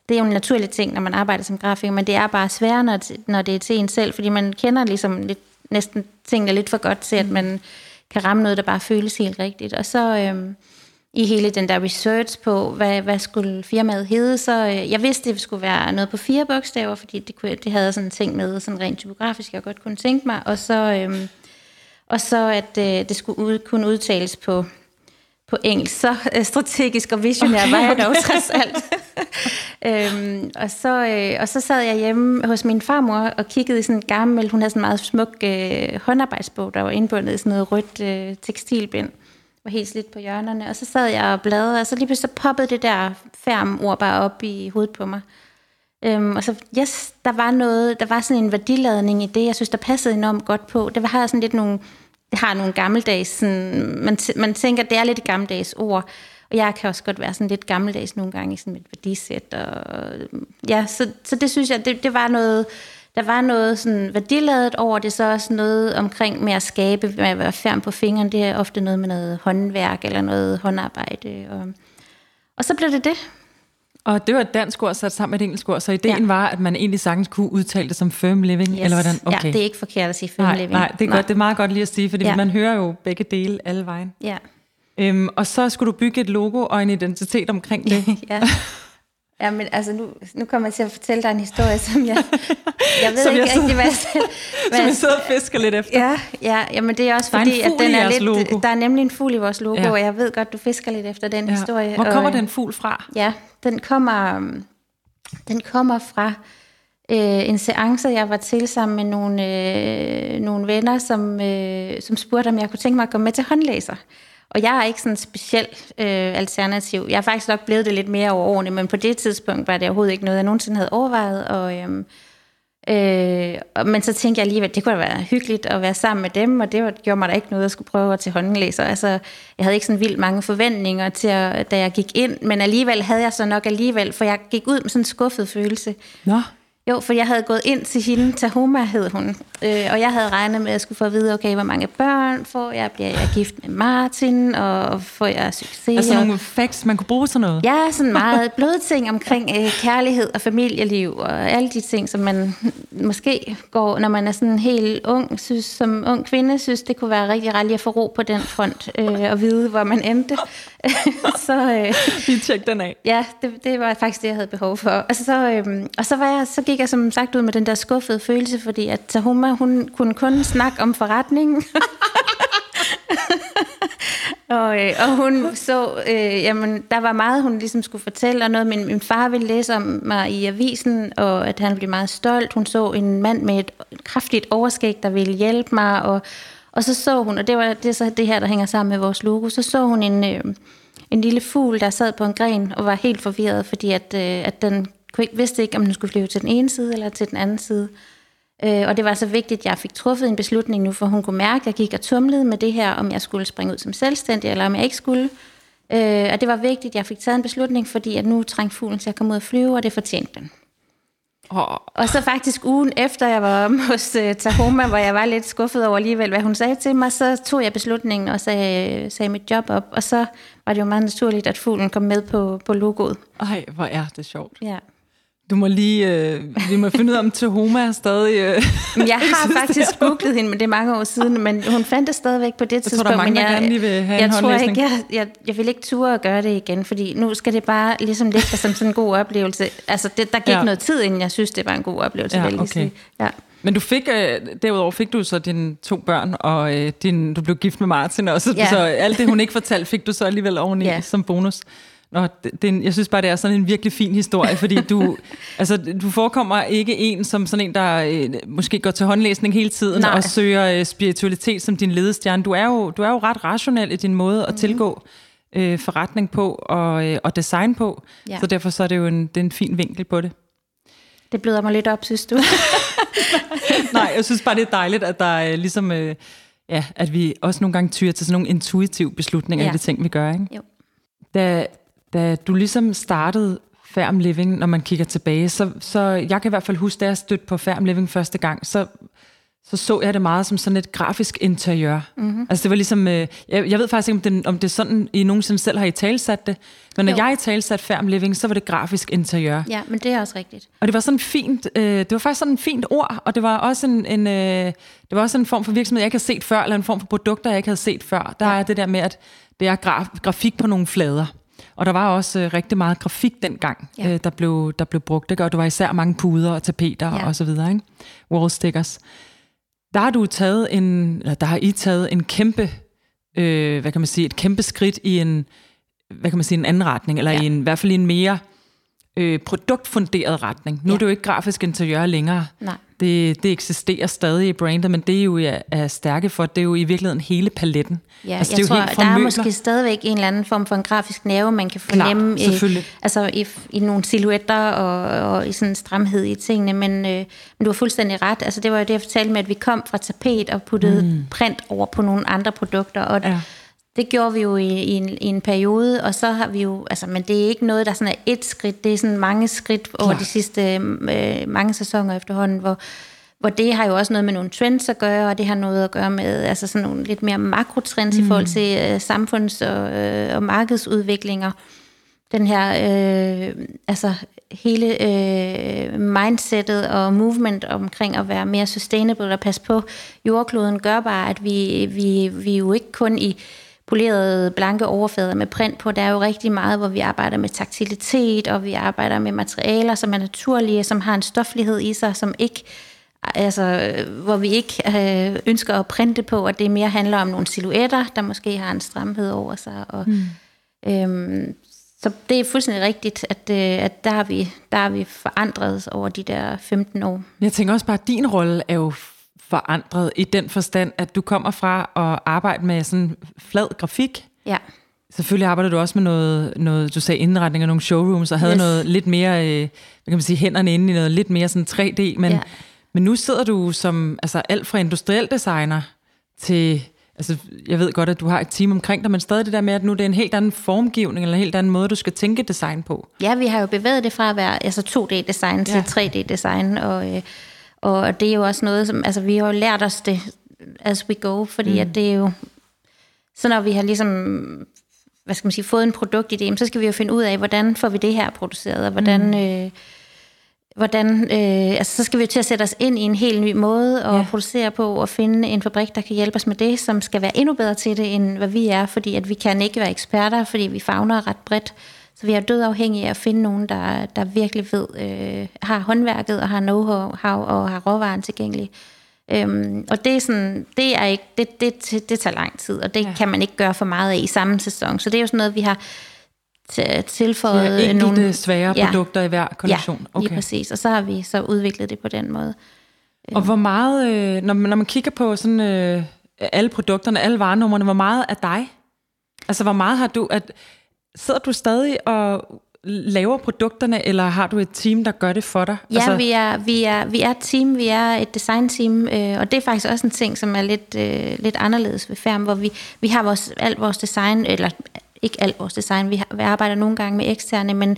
Det er jo en naturlig ting, når man arbejder som grafiker, men det er bare sværere, når, når det er til en selv, fordi man kender ligesom lidt, næsten tingene lidt for godt til, at man kan ramme noget, der bare føles helt rigtigt. Og så øhm, i hele den der research på, hvad, hvad skulle firmaet hedde, så øh, jeg vidste, det skulle være noget på fire bogstaver, fordi det, kunne, det havde sådan en ting med, sådan rent typografisk, jeg godt kunne tænke mig, og så, øhm, og så at øh, det skulle ud, kunne udtales på, på engelsk, så øh, strategisk og visionær okay, var jeg dog okay. trods alt. øhm, og, så, øh, og så sad jeg hjemme hos min farmor og kiggede i sådan en gammel, hun havde sådan en meget smuk øh, håndarbejdsbog, der var indbundet i sådan noget rødt øh, tekstilbind, var helt slidt på hjørnerne, og så sad jeg og bladrede, og så lige pludselig så poppede det der ferm-ord bare op i hovedet på mig. Øhm, og så, yes, der var noget, der var sådan en værdiladning i det, jeg synes, der passede enormt godt på. Det har sådan lidt nogle, det har nogle gammeldags, sådan, man, t- man tænker, det er lidt gammeldags ord, og jeg kan også godt være sådan lidt gammeldags nogle gange i sådan et værdisæt, og ja, så, så det synes jeg, det, det var noget, der var noget sådan værdiladet over det, så også noget omkring med at skabe, med at være ferm på fingeren, det er ofte noget med noget håndværk eller noget håndarbejde, og, og så blev det det. Og det var et dansk ord sat sammen med et engelsk ord, så ideen ja. var, at man egentlig sagtens kunne udtale det som ferm living, yes. eller hvordan? Okay. Ja, det er ikke forkert at sige ferm living. Nej, nej, det er, nej. Godt, det er meget godt lige at sige, fordi ja. man hører jo begge dele alle vejen. Ja. Øhm, og så skulle du bygge et logo og en identitet omkring det. ja. Ja, men altså nu, nu kommer jeg til at fortælle dig en historie, som jeg, jeg ved som ikke jeg sidder, rigtig, hvad jeg selv... Som jeg sidder og fisker lidt efter. Ja, ja, ja, men det er også der fordi, er at den er lidt... Logo. Der er nemlig en fugl i vores logo, ja. og jeg ved godt, du fisker lidt efter den ja. historie. Hvor kommer og, den fugl fra? Ja, den kommer, den kommer fra øh, en seance, jeg var til sammen med nogle, øh, nogle venner, som, øh, som spurgte, om jeg kunne tænke mig at komme med til håndlæser. Og jeg er ikke sådan specielt øh, alternativ. Jeg er faktisk nok blevet det lidt mere over årene, men på det tidspunkt var det overhovedet ikke noget, jeg nogensinde havde overvejet. Og, øhm, øh, og, men så tænkte jeg alligevel, at det kunne da være hyggeligt at være sammen med dem, og det var, gjorde mig da ikke noget, at skulle prøve at til håndlæser. Altså, jeg havde ikke sådan vildt mange forventninger til, at, da jeg gik ind, men alligevel havde jeg så nok alligevel, for jeg gik ud med sådan en skuffet følelse. Nå. Jo, for jeg havde gået ind til hende, Tahoma hed hun, øh, og jeg havde regnet med, at jeg skulle få at vide, okay, hvor mange børn får jeg, bliver jeg gift med Martin, og får jeg succes. Altså nogle facts, man kunne bruge sådan noget? Ja, sådan meget bløde ting omkring øh, kærlighed og familieliv, og alle de ting, som man måske går, når man er sådan helt ung, synes, som ung kvinde, synes, det kunne være rigtig rart at få ro på den front, øh, og vide, hvor man endte. så øh, vi tjekte den af. Ja, det, det var faktisk det, jeg havde behov for. Og så, øh, og så var jeg så gik jeg som sagt ud med den der skuffede følelse, fordi at Tahoma, hun kunne kun snakke om forretningen. og, øh, og hun så, øh, jamen, der var meget, hun ligesom skulle fortælle, og noget, min, min far ville læse om mig i avisen, og at han blev meget stolt. Hun så en mand med et kraftigt overskæg, der ville hjælpe mig, og, og så så hun, og det var det, så det her, der hænger sammen med vores logo, så så hun en, øh, en lille fugl, der sad på en gren, og var helt forvirret, fordi at, øh, at den Jeg vidste ikke, om den skulle flyve til den ene side eller til den anden side. Øh, og det var så vigtigt, at jeg fik truffet en beslutning nu, for hun kunne mærke, at jeg gik og tumlede med det her, om jeg skulle springe ud som selvstændig, eller om jeg ikke skulle. Øh, og det var vigtigt, at jeg fik taget en beslutning, fordi at nu trængte fuglen til at komme ud og flyve, og det fortjente den. Oh. Og så faktisk ugen efter, jeg var om hos uh, Tahoma, hvor jeg var lidt skuffet over alligevel, hvad hun sagde til mig, så tog jeg beslutningen og sagde, sagde mit job op. Og så var det jo meget naturligt, at fuglen kom med på, på logoet. Ej, hvor er det sjovt. Ja. Du må lige, øh, vi må finde ud af, om Tahoma stadig... Øh, jeg har faktisk googlet hende, men det er mange år siden, men hun fandt det stadigvæk på det jeg tidspunkt. Jeg tror, der er mange, der gerne lige vil have jeg en håndlæsning. Jeg, jeg, jeg vil ikke ture at gøre det igen, fordi nu skal det bare ligesom ligge der som sådan en god oplevelse. Altså, det, der gik ja. noget tid, inden jeg synes, det var en god oplevelse. Ja, vel, okay. Ja. Men du fik, øh, derudover fik du så dine to børn, og øh, din, du blev gift med Martin, og så, ja. så alt det, hun ikke fortalte, fik du så alligevel oveni ja. som bonus. Nå, det, det, jeg synes bare, det er sådan en virkelig fin historie, fordi du, altså, du forekommer ikke en som sådan en, der øh, måske går til håndlæsning hele tiden Nej. og søger øh, spiritualitet som din ledestjerne. Du er jo, du er jo ret rationel i din måde at mm-hmm. tilgå øh, forretning på og, øh, og design på, ja. så derfor så er det jo en, det er en fin vinkel på det. Det bløder mig lidt op, synes du? Nej, jeg synes bare, det er dejligt, at der øh, ligesom, øh, ja, at vi også nogle gange tyrer til sådan nogle intuitive beslutninger ja. i de ting, vi gør, ikke? Jo. Da Da du ligesom startede ferm living, når man kigger tilbage, så, så jeg kan i hvert fald huske, da jeg stødte på ferm living første gang, så, så så jeg det meget som sådan et grafisk interiør. Mm-hmm. Altså det var ligesom, øh, jeg, jeg ved faktisk ikke, om det, om det er sådan, I nogensinde selv har italesat det, men når jo. jeg italesat ferm living, så var det grafisk interiør. Ja, men det er også rigtigt. Og det var sådan fint, øh, det var faktisk sådan et fint ord, og det var også en, en øh, det var også en form for virksomhed, jeg ikke havde set før, eller en form for produkter, jeg ikke havde set før. Der ja. er det der med, at det er graf, grafik på nogle flader. Og der var også øh, rigtig meget grafik dengang, ja. øh, der, blev, der blev brugt. Ikke? Og der var især mange puder og tapeter ja. og så videre. Ikke? Wall stickers. Der har du taget en, eller der har I taget en kæmpe, øh, hvad kan man sige, et kæmpe skridt i en, hvad kan man sige, en anden retning, eller ja. i, en, i hvert fald i en mere øh, produktfunderet retning. Nu ja. er det jo ikke grafisk interiør længere. Nej. Det, det eksisterer stadig i brandet, men det er jo jeg er stærke for, det er jo i virkeligheden hele paletten. Ja, altså, jeg tror, der er måske stadigvæk en eller anden form for en grafisk nerve, man kan fornemme Klar, i, altså, i, i nogle silhuetter og, og i sådan en stramhed i tingene, men, øh, men du har fuldstændig ret. Altså, det var jo det, jeg fortalte med, at vi kom fra tapet og puttede mm. print over på nogle andre produkter, og ja. det gjorde vi jo i, i, en, i en periode, og så har vi jo, altså, men det er ikke noget, der sådan er et skridt, det er sådan mange skridt over Klar. de sidste øh, mange sæsoner efterhånden, hvor, hvor det har jo også noget med nogle trends at gøre, og det har noget at gøre med altså sådan nogle lidt mere makrotrends mm. i forhold til øh, samfunds- og, øh, og markedsudviklinger. Den her, øh, altså hele øh, mindsetet og movement omkring at være mere sustainable og passe på jordkloden, gør bare, at vi, vi, vi jo ikke kun i polerede blanke overflader med print på. Der er jo rigtig meget, hvor vi arbejder med taktilitet, og vi arbejder med materialer, som er naturlige, som har en stoflighed i sig, som ikke, altså, hvor vi ikke øh, ønsker at printe på, og det mere handler om nogle silhuetter, der måske har en stramhed over sig. Og, mm. øhm, så det er fuldstændig rigtigt, at, øh, at der har vi, der har vi forandret over de der femten år. Jeg tænker også bare, at din rolle er jo forandret i den forstand, at du kommer fra at arbejde med sådan flad grafik. Ja. Selvfølgelig arbejder du også med noget, noget du sagde indretning af nogle showrooms, og havde yes. noget lidt mere, øh, hvad kan man sige, hænderne inde i noget lidt mere sådan tre D, men, ja. men nu sidder du som, altså alt fra industriel designer til, altså jeg ved godt, at du har et team omkring dig, men stadig det der med, at nu det er en helt anden formgivning, eller en helt anden måde, du skal tænke design på. Ja, vi har jo bevæget det fra at være altså to D design til ja. tre D design, og øh, og det er jo også noget, som altså, vi har jo lært os det as we go, fordi mm. at det er jo, så når vi har ligesom, hvad skal man sige, fået en produktidé, så skal vi jo finde ud af, hvordan får vi det her produceret, og hvordan, mm. øh, hvordan øh, altså så skal vi jo til at sætte os ind i en helt ny måde at ja. producere på, og finde en fabrik, der kan hjælpe os med det, som skal være endnu bedre til det, end hvad vi er, fordi at vi kan ikke være eksperter, fordi vi favner ret bredt. Så vi er død afhængige af at finde nogen, der, der virkelig ved, øh, har håndværket og har know-how og har råvaren tilgængelig. Øhm, og det er sådan, det er ikke, det, det, det, det tager lang tid, og det ja. kan man ikke gøre for meget af i samme sæson. Så det er jo sådan noget, vi har t- tilføjet ja, nogle svære ja. produkter i hver kollektion. Ja, okay. Lige præcis. Og så har vi så udviklet det på den måde. Og hvor meget, øh, når, når man kigger på sådan øh, alle produkterne, alle varenumrene, hvor meget er dig? Altså hvor meget har du at sidder du stadig og laver produkterne, eller har du et team, der gør det for dig? Ja, altså vi er vi er vi er et team, vi er et designteam, øh, og det er faktisk også en ting, som er lidt øh, lidt anderledes ved ferm, hvor vi vi har vores alt vores design, eller ikke alt vores design, vi, har, vi arbejder nogle gange med eksterne, men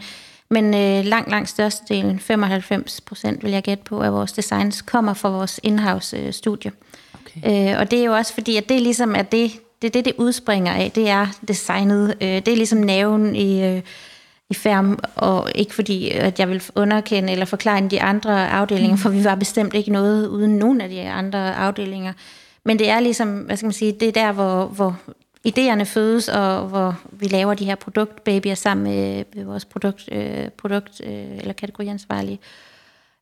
men øh, langt langt størstedelen, femoghalvfems procent vil jeg gætte på, af vores designs kommer fra vores in-house øh, studie. Okay. Øh, og det er jo også fordi, at det ligesom er det Det er det, det udspringer af. Det er designet. Øh, det er ligesom nerven i, øh, i ferm, og ikke fordi, at jeg vil underkende eller forklare de andre afdelinger, for vi var bestemt ikke noget uden nogen af de andre afdelinger. Men det er ligesom, hvad skal man sige, det er der, hvor, hvor idéerne fødes, og hvor vi laver de her produktbabyer sammen med, med vores produkt, øh, produkt øh, eller kategoriansvarlige.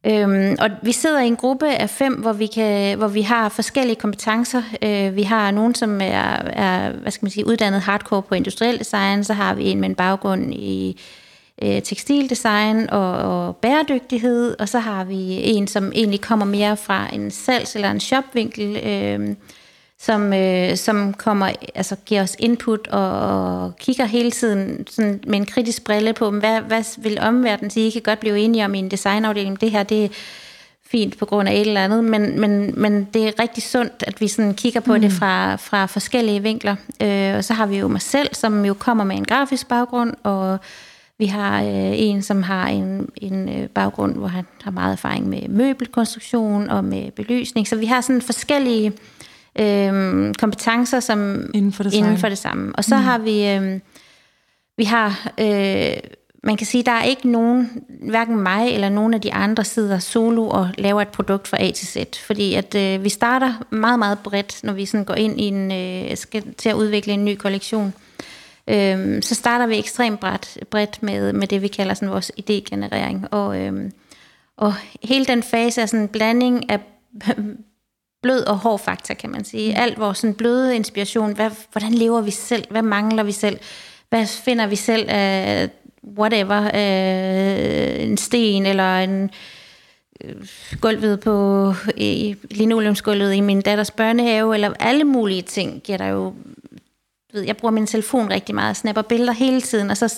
Øhm, og vi sidder i en gruppe af fem, hvor vi, kan, hvor vi har forskellige kompetencer. Øh, vi har nogen, som er, er hvad skal man sige, uddannet hardcore på industriel design, så har vi en med en baggrund i øh, tekstildesign og, og bæredygtighed, og så har vi en, som egentlig kommer mere fra en salgs- eller en shopvinkel, øh, som, øh, som kommer, altså, giver os input og, og kigger hele tiden sådan med en kritisk brille på, hvad, hvad vil omverdenen sige? I kan godt blive enige om i en designafdeling, det her det er fint på grund af et eller andet, men, men, men det er rigtig sundt, at vi sådan kigger på mm. det fra, fra forskellige vinkler. Øh, og så har vi jo mig selv, som jo kommer med en grafisk baggrund, og Vi har øh, en, som har en, en øh, baggrund, hvor han har meget erfaring med møbelkonstruktion og med belysning. Så vi har sådan forskellige øh, kompetencer som inden for det, inden for det samme. Og så mm. har vi, øh, vi har, øh, man kan sige, der er ikke nogen, hverken mig eller nogen af de andre sidder solo og laver et produkt fra A til Z. Fordi at øh, vi starter meget, meget bredt, når vi sådan går ind i en, øh, skal til at udvikle en ny kollektion. Øhm, så starter vi ekstremt bredt, bredt med, med det, vi kalder sådan vores idégenerering. Og, øhm, og hele den fase er sådan en blanding af blød og hård fakta, kan man sige. Alt vores sådan bløde inspiration, hvad, hvordan lever vi selv, hvad mangler vi selv, hvad finder vi selv af whatever, øh, en sten eller en gulvet på øh, linoleumsgulvet i min datters børnehave, eller alle mulige ting giver der jo. Jeg bruger min telefon rigtig meget og snapper billeder hele tiden, og så,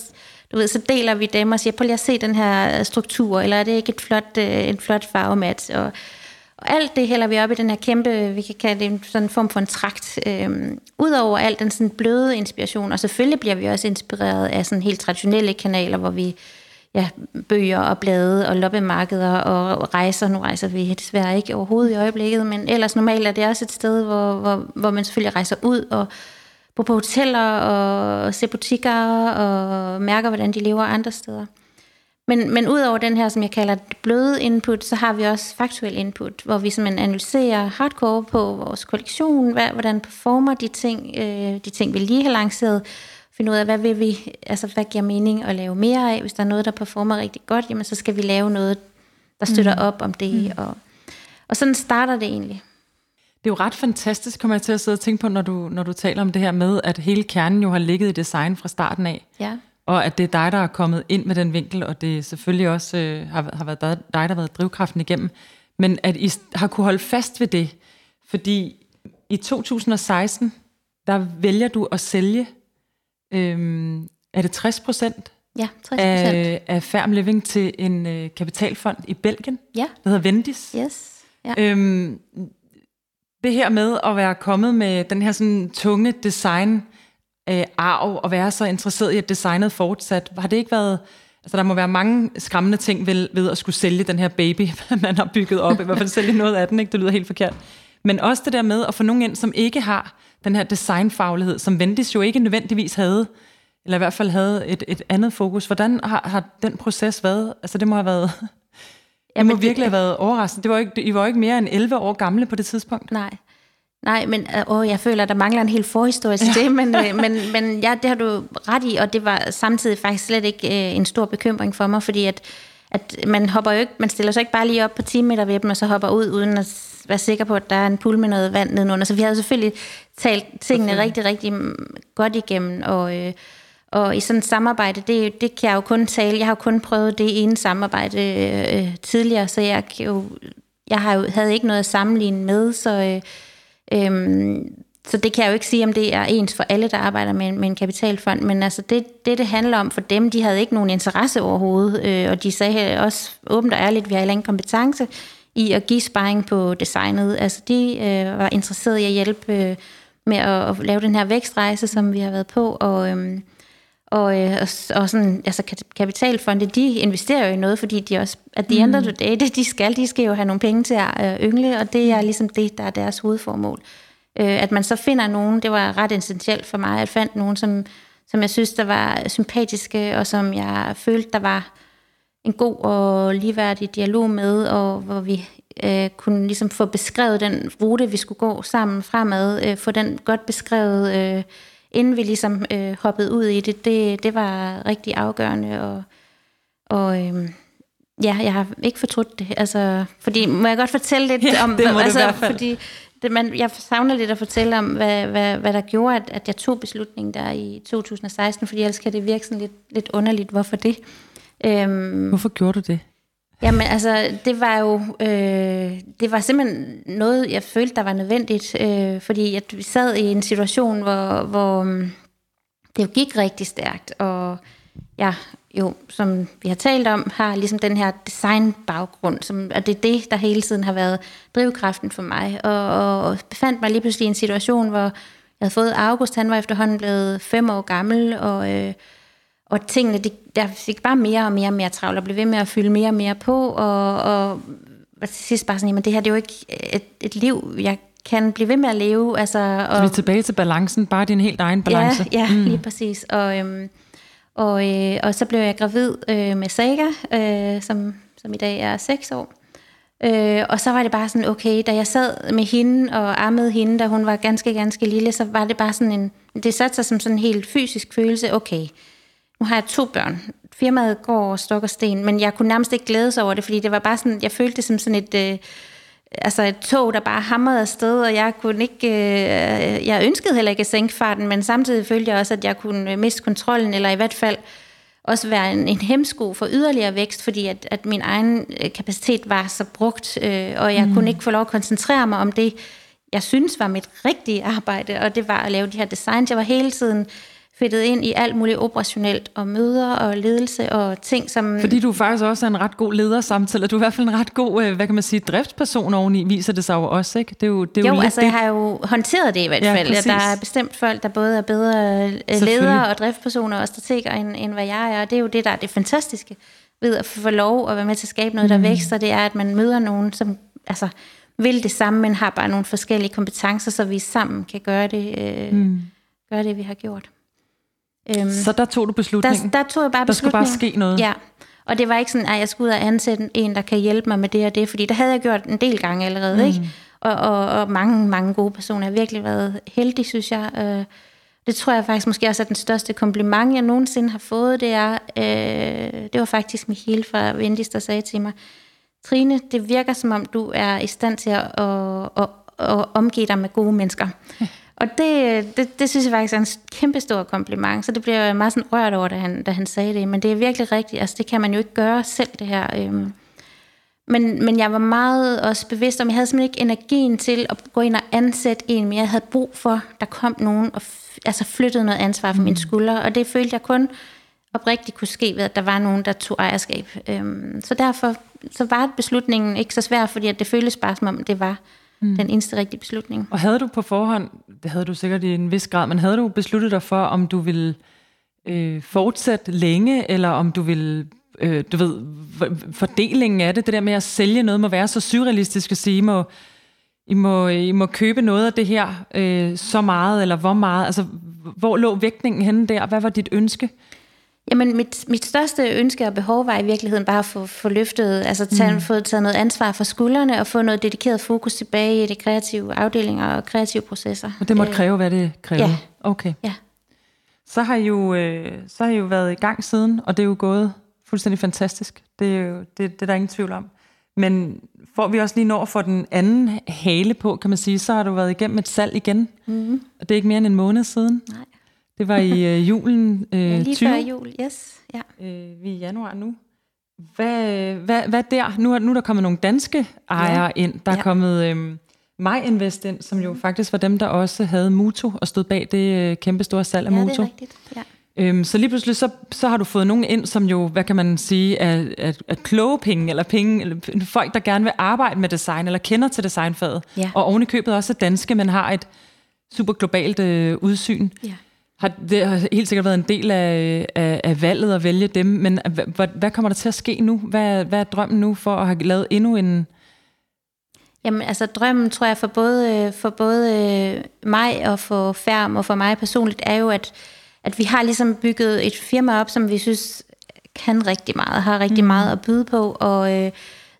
du ved, så deler vi dem og siger, prøv lige at se den her struktur, eller er det ikke et flot, en flot farvemat? Og, og alt det hælder vi op i den her kæmpe, vi kan kalde det sådan en form for en trakt, øhm, udover alt den sådan bløde inspiration, og selvfølgelig bliver vi også inspireret af sådan helt traditionelle kanaler, hvor vi ja, bøger og blade og loppemarkeder og rejser. Nu rejser vi desværre ikke overhovedet i øjeblikket, men ellers normalt er det også et sted, hvor, hvor, hvor man selvfølgelig rejser ud og gå på hoteller og se butikker og mærker, hvordan de lever andre steder. Men, men ud over den her, som jeg kalder det bløde input, så har vi også faktuel input, hvor vi simpelthen analyserer hardcore på vores kollektion, hvad, hvordan performer de ting, øh, de ting, vi lige har lanceret, finde ud af, hvad vil vi, altså hvad giver mening at lave mere af. Hvis der er noget, der performer rigtig godt, jamen, så skal vi lave noget, der støtter mm. op om det. Mm. Og, og sådan starter det egentlig. Det er jo ret fantastisk, kommer jeg til at sidde og tænke på, når du, når du taler om det her med, at hele kernen jo har ligget i design fra starten af. Ja. Og at det er dig, der er kommet ind med den vinkel, og det selvfølgelig også øh, har, har været dig, der har været drivkraften igennem. Men at I har kunne holde fast ved det, fordi i to tusind og seksten, der vælger du at sælge, øh, er det tres procent? Ja, tres procent. Af, af ferm LIVING til en øh, kapitalfond i Belgien, ja. Der hedder Vendis. Yes. Ja. Øhm, Det her med at være kommet med den her sådan tunge design-arv, øh, og være så interesseret i, at designet fortsat, har det ikke været... Altså, der må være mange skræmmende ting ved, ved at skulle sælge den her baby, man har bygget op, i hvert fald sælge noget af den, ikke? Det lyder helt forkert. Men også det der med at få nogen ind, som ikke har den her designfaglighed, som Vendis jo ikke nødvendigvis havde, eller i hvert fald havde et, et andet fokus. Hvordan har, har den proces været? Altså, det må have været... Jeg må virkelig have været overrasket. Det var ikke, I var ikke mere end elleve år gamle på det tidspunkt. Nej, nej, men åh, jeg føler, at der mangler en helt forhistorie til det, men, men, men ja, det har du ret i, og det var samtidig faktisk slet ikke øh, en stor bekymring for mig, fordi at, at man hopper jo ikke, man stiller sig ikke bare lige op på ti meter-vippen, og så hopper ud, uden at være sikker på, at der er en pool med noget vand nedenunder. Så vi havde selvfølgelig talt tingene okay. rigtig, rigtig godt igennem, og... Øh, Og i sådan et samarbejde, det, det kan jeg jo kun tale. Jeg har jo kun prøvet det ene samarbejde øh, tidligere, så jeg, jo, jeg har jo, havde ikke noget at sammenligne med. Så, øh, øh, så det kan jeg jo ikke sige, om det er ens for alle, der arbejder med, med en kapitalfond. Men altså det, det, det handler om for dem, de havde ikke nogen interesse overhovedet. Øh, og de sagde også åbent og ærligt, vi har ingen kompetence i at give sparring på designet. Altså de øh, var interesserede i at hjælpe øh, med at, at lave den her vækstrejse, som vi har været på. Og... Øh, Og, og, og sådan, altså kapitalfonde, de investerer jo i noget, fordi de også, at de andre, det de skal, de skal jo have nogle penge til at yngle, og det er ligesom det, der er deres hovedformål. At man så finder nogen, det var ret essentielt for mig, at jeg fandt nogen, som, som jeg synes, der var sympatiske, og som jeg følte, der var en god og ligeværdig dialog med, og hvor vi øh, kunne ligesom få beskrevet den rute, vi skulle gå sammen fremad, øh, få den godt beskrevet, øh, inden vi ligesom øh, hoppede ud i det, det, det var rigtig afgørende, og, og øhm, ja, jeg har ikke fortrudt det, altså, fordi, må jeg godt fortælle lidt ja, om, det må altså, det i hvert fald. Fordi det, man, jeg savner lidt at fortælle om, hvad, hvad, hvad der gjorde, at, at jeg tog beslutningen der i to tusind og seksten, fordi ellers kan det virke sådan lidt, lidt underligt, hvorfor det? Øhm, hvorfor gjorde du det? Jamen altså, det var jo, øh, det var simpelthen noget, jeg følte, der var nødvendigt, øh, fordi jeg sad i en situation, hvor, hvor det jo gik rigtig stærkt, og jeg jo, som vi har talt om, har ligesom den her designbaggrund, som, og det er det, der hele tiden har været drivkraften for mig, og, og befandt mig lige pludselig i en situation, hvor jeg havde fået August, han var efterhånden blevet fem år gammel, og... Øh, Og tingene, det, der fik bare mere og mere og mere travlt, og blev ved med at fylde mere og mere på, og, og, og til sidst bare sådan, jamen det her, det er jo ikke et, et liv, jeg kan blive ved med at leve. Altså, og, så vi er tilbage til balancen, bare din helt egen balance. Ja, ja mm. lige præcis. Og, øhm, og, øh, og så blev jeg gravid øh, med Saga, øh, som, som i dag er seks år. Øh, og så var det bare sådan, okay, da jeg sad med hende og ammede hende, da hun var ganske, ganske lille, så var det bare sådan en, det satte sig som sådan en helt fysisk følelse, okay, nu har jeg to børn, firmaet går over stok og sten, men jeg kunne nærmest ikke glædes over det, fordi det var bare sådan, jeg følte det som sådan et, øh, altså et tog, der bare hamrede afsted, og jeg kunne ikke, øh, jeg ønskede heller ikke at sænke farten, men samtidig følte jeg også, at jeg kunne miste kontrollen, eller i hvert fald også være en, en hemsko for yderligere vækst, fordi at, at min egen kapacitet var så brugt, øh, og jeg mm. kunne ikke få lov at koncentrere mig om det, jeg synes var mit rigtige arbejde, og det var at lave de her designs. Jeg var hele tiden fedtet ind i alt muligt operationelt, og møder og ledelse og ting, som... Fordi du faktisk også er en ret god leder samtidig, og du er i hvert fald en ret god, hvad kan man sige, driftsperson oveni, viser det sig jo også, ikke? Det er jo, det er jo, jo altså det. Jeg har jo håndteret det i hvert fald. Ja, der er bestemt folk, der både er bedre ledere og driftspersoner og strateger, end, end hvad jeg er, og det er jo det, der er det fantastiske ved at få lov at være med til at skabe noget, der mm. vækster, det er, at man møder nogen, som... altså vil det samme, men har bare nogle forskellige kompetencer, så vi sammen kan gøre det, øh, mm. gøre det vi har gjort. Øhm, så der tog du beslutningen? Der, der tog jeg bare beslutningen. Der skulle bare ske noget? Ja, og det var ikke sådan, at jeg skulle ud og ansætte en, der kan hjælpe mig med det og det, fordi det havde jeg gjort en del gange allerede, mm. ikke? Og, og, og mange, mange gode personer. Jeg har virkelig været heldig, synes jeg. Øh, det tror jeg faktisk måske også er den største kompliment, jeg nogensinde har fået, det er, øh, det var faktisk Michiel fra Vendis, der sagde til mig, Trine, det virker som om, du er i stand til at, at, at, at omgive dig med gode mennesker. Og det, det, det synes jeg faktisk er en kæmpe stor kompliment, så det blev jeg meget sådan rørt over, da han, da han sagde det. Men det er virkelig rigtigt, altså det kan man jo ikke gøre selv, det her. Men, men jeg var meget også bevidst om, jeg havde simpelthen ikke energien til at gå ind og ansætte en mere. Jeg havde brug for, der kom nogen og f- altså flyttede noget ansvar fra mine skuldre, og det følte jeg kun oprigtigt kunne ske ved, at der var nogen, der tog ejerskab. Så derfor... så var beslutningen ikke så svær, fordi at det føltes bare som om, det var mm. den eneste rigtige beslutning. Og havde du på forhånd, det havde du sikkert i en vis grad, men havde du besluttet dig for, om du ville øh, fortsætte længe, eller om du ville, øh, du ved, fordelingen af det, det der med at sælge noget, må være så surrealistisk at sige, I må, I må, I må købe noget af det her, øh, så meget, eller hvor meget, altså hvor lå vægtningen henne der, hvad var dit ønske? Jamen, mit, mit største ønske og behov var i virkeligheden bare at få, få løftet, altså tage, mm. få taget noget ansvar fra skuldrene og få noget dedikeret fokus tilbage i de kreative afdelinger og kreative processer. Og det måtte øh, kræve, hvad det kræver? Ja. Okay. Ja. Så har I jo, øh, så har I jo været i gang siden, og det er jo gået fuldstændig fantastisk. Det er jo, det, det er der ingen tvivl om. Men får vi også lige når for den anden hale på, kan man sige, så har du været igennem et salg igen. Mm. Og det er ikke mere end en måned siden. Nej. Det var i øh, julen øh, ja, lige tyve. Lige før jul, yes. Ja. Øh, vi er i januar nu. Hvad, hvad, hvad der? Nu er, nu er der kommet nogle danske ejere ja. ind. Der er ja. kommet øh, My Invest ind, som jo mm. faktisk var dem, der også havde Muuto og stod bag det øh, kæmpe store salg af ja, Muuto. Ja, det er rigtigt, ja. Øhm, så lige pludselig, så, så har du fået nogen ind, som jo, hvad kan man sige, er, er, er kloge penge, eller penge, eller folk, der gerne vil arbejde med design, eller kender til designfaget. Ja. Og oven i købet også danske, men har et super globalt øh, udsyn. Ja. Det har helt sikkert været en del af, af, af valget at vælge dem, men hvad, hvad kommer der til at ske nu? Hvad, hvad er drømmen nu for at have lavet endnu en... Jamen altså drømmen, tror jeg, for både, for både mig og for ferm og for mig personligt, er jo, at, at vi har ligesom bygget et firma op, som vi synes kan rigtig meget, har rigtig mm. meget at byde på, og øh,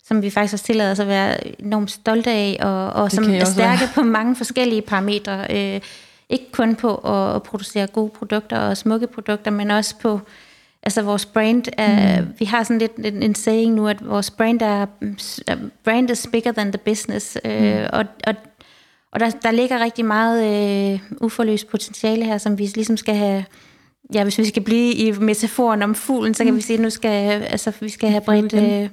som vi faktisk også tillader os at være enormt stolte af, og, og som er stærke være. På mange forskellige parametre. Øh, Ikke kun på at producere gode produkter og smukke produkter, men også på altså vores brand. Er, mm. Vi har sådan lidt en, en saying nu, at vores brand er brand is bigger than the business. Mm. Øh, og og, og der, der ligger rigtig meget øh, uforløst potentiale her, som vi ligesom skal have... Ja, hvis vi skal blive i metaforen om fuglen, så kan mm. vi sige, at nu skal, altså, vi skal have bredt øh,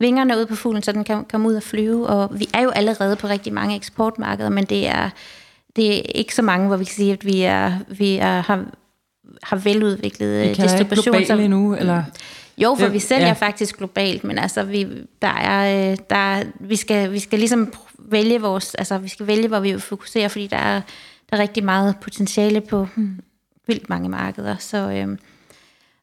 vingerne ud på fuglen, så den kan komme ud og flyve. Og vi er jo allerede på rigtig mange eksportmarkeder, men det er... Det er ikke så mange, hvor vi kan sige, at vi, er, vi er, har, har veludviklet vi distribution. Vi kan globalt endnu, eller? Jo, for vi sælger ja. faktisk globalt, men altså, vi, der er, der, vi, skal, vi skal ligesom vælge, vores, altså, vi skal vælge, hvor vi fokuserer, fordi der er, der er rigtig meget potentiale på hmm, vildt mange markeder. Så, øhm,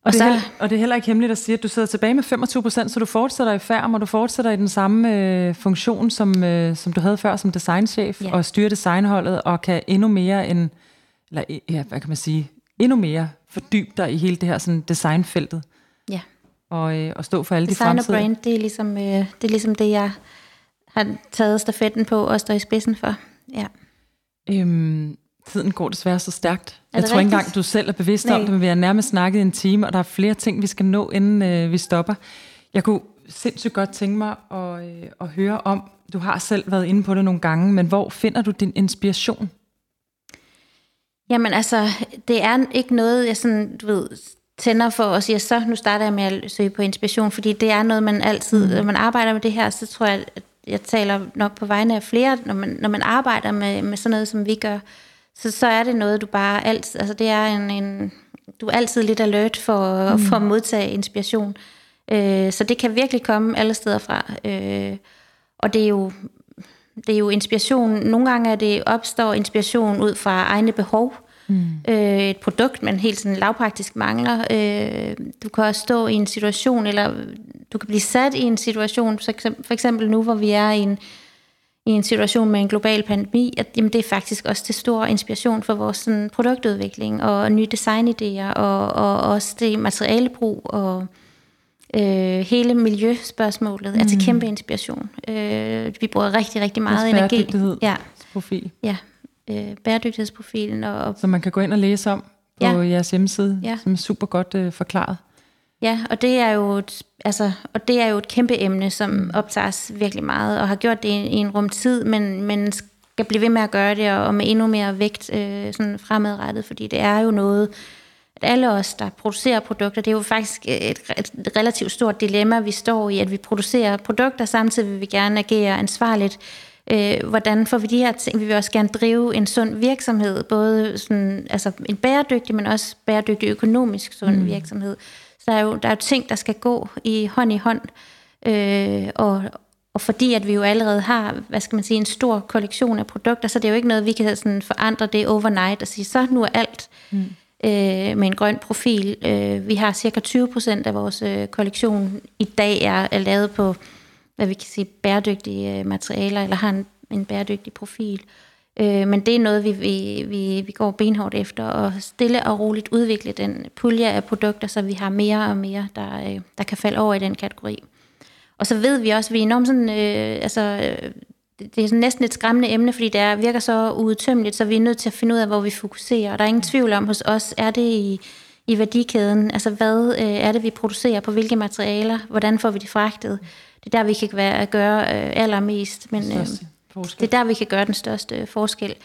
Og det, er, så, og det er heller ikke hemmeligt at sige, at du sidder tilbage med femogtyve procent, så du fortsætter i ferm, og du fortsætter i den samme øh, funktion, som, øh, som du havde før som designchef, yeah. og styrer designholdet, og kan endnu mere end, eller ja, hvad kan man sige, endnu mere fordybe dig i hele det her sådan, designfeltet. Ja. Yeah. Og, øh, og stå for alle design de fremtidige. Design og brand, det er, ligesom, øh, det er ligesom det, jeg har taget stafetten på og står i spidsen for. Ja. Øhm, tiden går desværre så stærkt. Jeg tror ikke engang, du selv er bevidst Nej. om det, men vi har nærmest snakket i en time, og der er flere ting, vi skal nå, inden øh, vi stopper. Jeg kunne sindssygt godt tænke mig at, øh, at høre om, du har selv været inde på det nogle gange, men hvor finder du din inspiration? Jamen altså, det er ikke noget, jeg sådan, du ved, tænder for og siger, så nu starter jeg med at søge på inspiration, fordi det er noget, man altid, mm. når man arbejder med det her, så tror jeg, at jeg taler nok på vegne af flere, når man, når man arbejder med, med sådan noget, som vi gør, så, så er det noget, du bare altid, altså det er en, en du er altid lidt alert for, mm. for at modtage inspiration. Øh, så det kan virkelig komme alle steder fra. Øh, og det er jo, det er jo inspiration, nogle gange er det opstår inspiration ud fra egne behov, mm. øh, et produkt, man helt sådan lavpraktisk mangler. Øh, du kan også stå i en situation, eller du kan blive sat i en situation, for eksempel nu, hvor vi er i en, i en situation med en global pandemi, at jamen, det er faktisk også til stor inspiration for vores sådan, produktudvikling og nye designidéer, og, og også det materialebrug og øh, hele miljøspørgsmålet mm. er til kæmpe inspiration. Øh, vi bruger rigtig, rigtig meget energi. Bæredygtighedsprofil. Ja, ja. Øh, bæredygtighedsprofilen. Og, og så man kan gå ind og læse om på ja. jeres hjemmeside, ja. som er super godt øh, forklaret. Ja, og det er jo et, altså, og det er jo et kæmpe emne, som optager os virkelig meget, og har gjort det i, i en rumtid, men, men skal blive ved med at gøre det, og, og med endnu mere vægt øh, sådan fremadrettet, fordi det er jo noget, at alle os, der producerer produkter, det er jo faktisk et, et relativt stort dilemma, vi står i, at vi producerer produkter, samtidig vil vi gerne agere ansvarligt. Øh, hvordan får vi de her ting? Vi vil også gerne drive en sund virksomhed, både sådan, altså en bæredygtig, men også bæredygtig økonomisk sund mm. virksomhed. Der er, jo, der er jo ting, der skal gå i hånd i hånd, øh, og, og fordi at vi jo allerede har, hvad skal man sige, en stor kollektion af produkter, så det er jo ikke noget, vi kan sådan forandre det overnight og sige, så nu er alt mm. øh, med en grøn profil. Øh, vi har cirka tyve procent af vores øh, kollektion i dag er, er lavet på, hvad vi kan sige, bæredygtige øh, materialer, eller har en, en bæredygtig profil. Men det er noget, vi, vi, vi, vi går benhårdt efter, og stille og roligt udvikle den pulje af produkter, så vi har mere og mere, der, der kan falde over i den kategori. Og så ved vi også, at vi er enormt sådan, øh, altså, det er sådan næsten et skræmmende emne, fordi det er, virker så uudtømmeligt, så vi er nødt til at finde ud af, hvor vi fokuserer. Og der er ingen tvivl om hos os, er det i, i værdikæden, altså hvad øh, er det, vi producerer, på hvilke materialer, hvordan får vi det fragtet. Det er der, vi kan være, gøre øh, allermest, men... Øh, Forskel. Det er der, vi kan gøre den største forskel.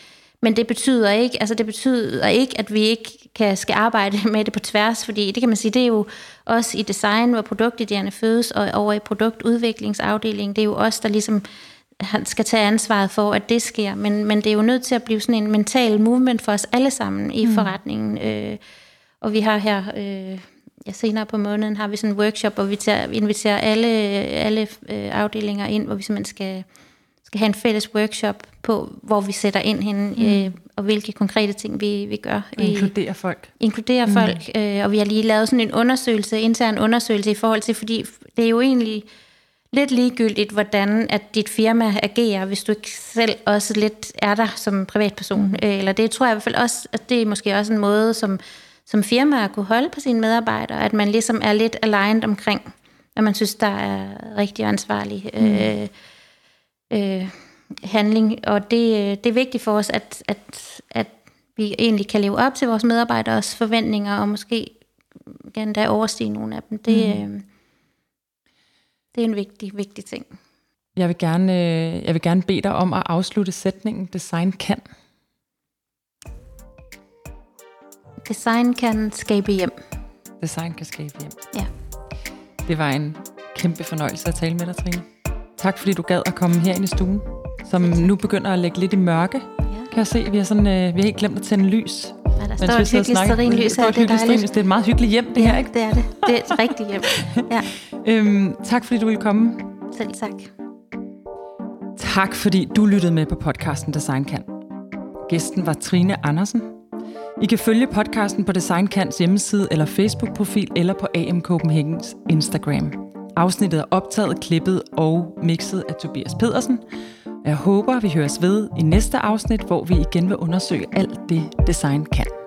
Men det betyder ikke, altså det betyder ikke, at vi ikke kan, skal arbejde med det på tværs, fordi det kan man sige, det er jo også i design, hvor produktidéerne fødes, og over i produktudviklingsafdelingen, det er jo os, der ligesom skal tage ansvaret for, at det sker. Men, men det er jo nødt til at blive sådan en mental movement for os alle sammen i mm. forretningen. Øh, og vi har her... Øh, Ja, senere på måneden har vi sådan en workshop, hvor vi tager, inviterer alle, alle øh, afdelinger ind, hvor vi simpelthen skal... skal have en fælles workshop på, hvor vi sætter ind henne, mm. øh, og hvilke konkrete ting vi, vi gør. Og inkludere folk. Inkludere mm. folk, øh, og vi har lige lavet sådan en undersøgelse, intern undersøgelse i forhold til, fordi det er jo egentlig lidt ligegyldigt, hvordan at dit firma agerer, hvis du ikke selv også lidt er der som privatperson. Øh, eller det tror jeg i hvert fald også, at det er måske også en måde, som, som firmaer kunne holde på sine medarbejdere, at man ligesom er lidt aligned omkring, at man synes, der er rigtig ansvarlig mm. øh, Øh, handling, og det, det er vigtigt for os, at, at, at vi egentlig kan leve op til vores medarbejderes forventninger, og måske endda overstige nogle af dem. Det, mm. øh, det er en vigtig, vigtig ting. Jeg vil gerne, jeg vil gerne bede dig om at afslutte sætningen, design kan. Design kan skabe hjem. Design kan skabe hjem. Ja. Det var en kæmpe fornøjelse at tale med dig, Trine. Tak fordi du gad at komme herind i stuen, som nu begynder at lægge lidt i mørke. Ja. Kan jeg se, vi har sådan øh, vi har helt glemt at tænde lys. Ja, der står et hyggeligt stearinlys her, det er dejligt. Det er et meget hyggeligt hjem, det ja, her, ikke? Det er det. Det er et rigtigt hjem. Ja. øhm, tak fordi du ville komme. Selv tak. Tak fordi du lyttede med på podcasten Design Kan. Gæsten var Trine Andersen. I kan følge podcasten på DesignKants hjemmeside eller Facebook-profil eller på A M Copenhagens Instagram. Afsnittet er optaget, klippet og mixet af Tobias Pedersen. Jeg håber, vi høres ved i næste afsnit, hvor vi igen vil undersøge alt det, design kan.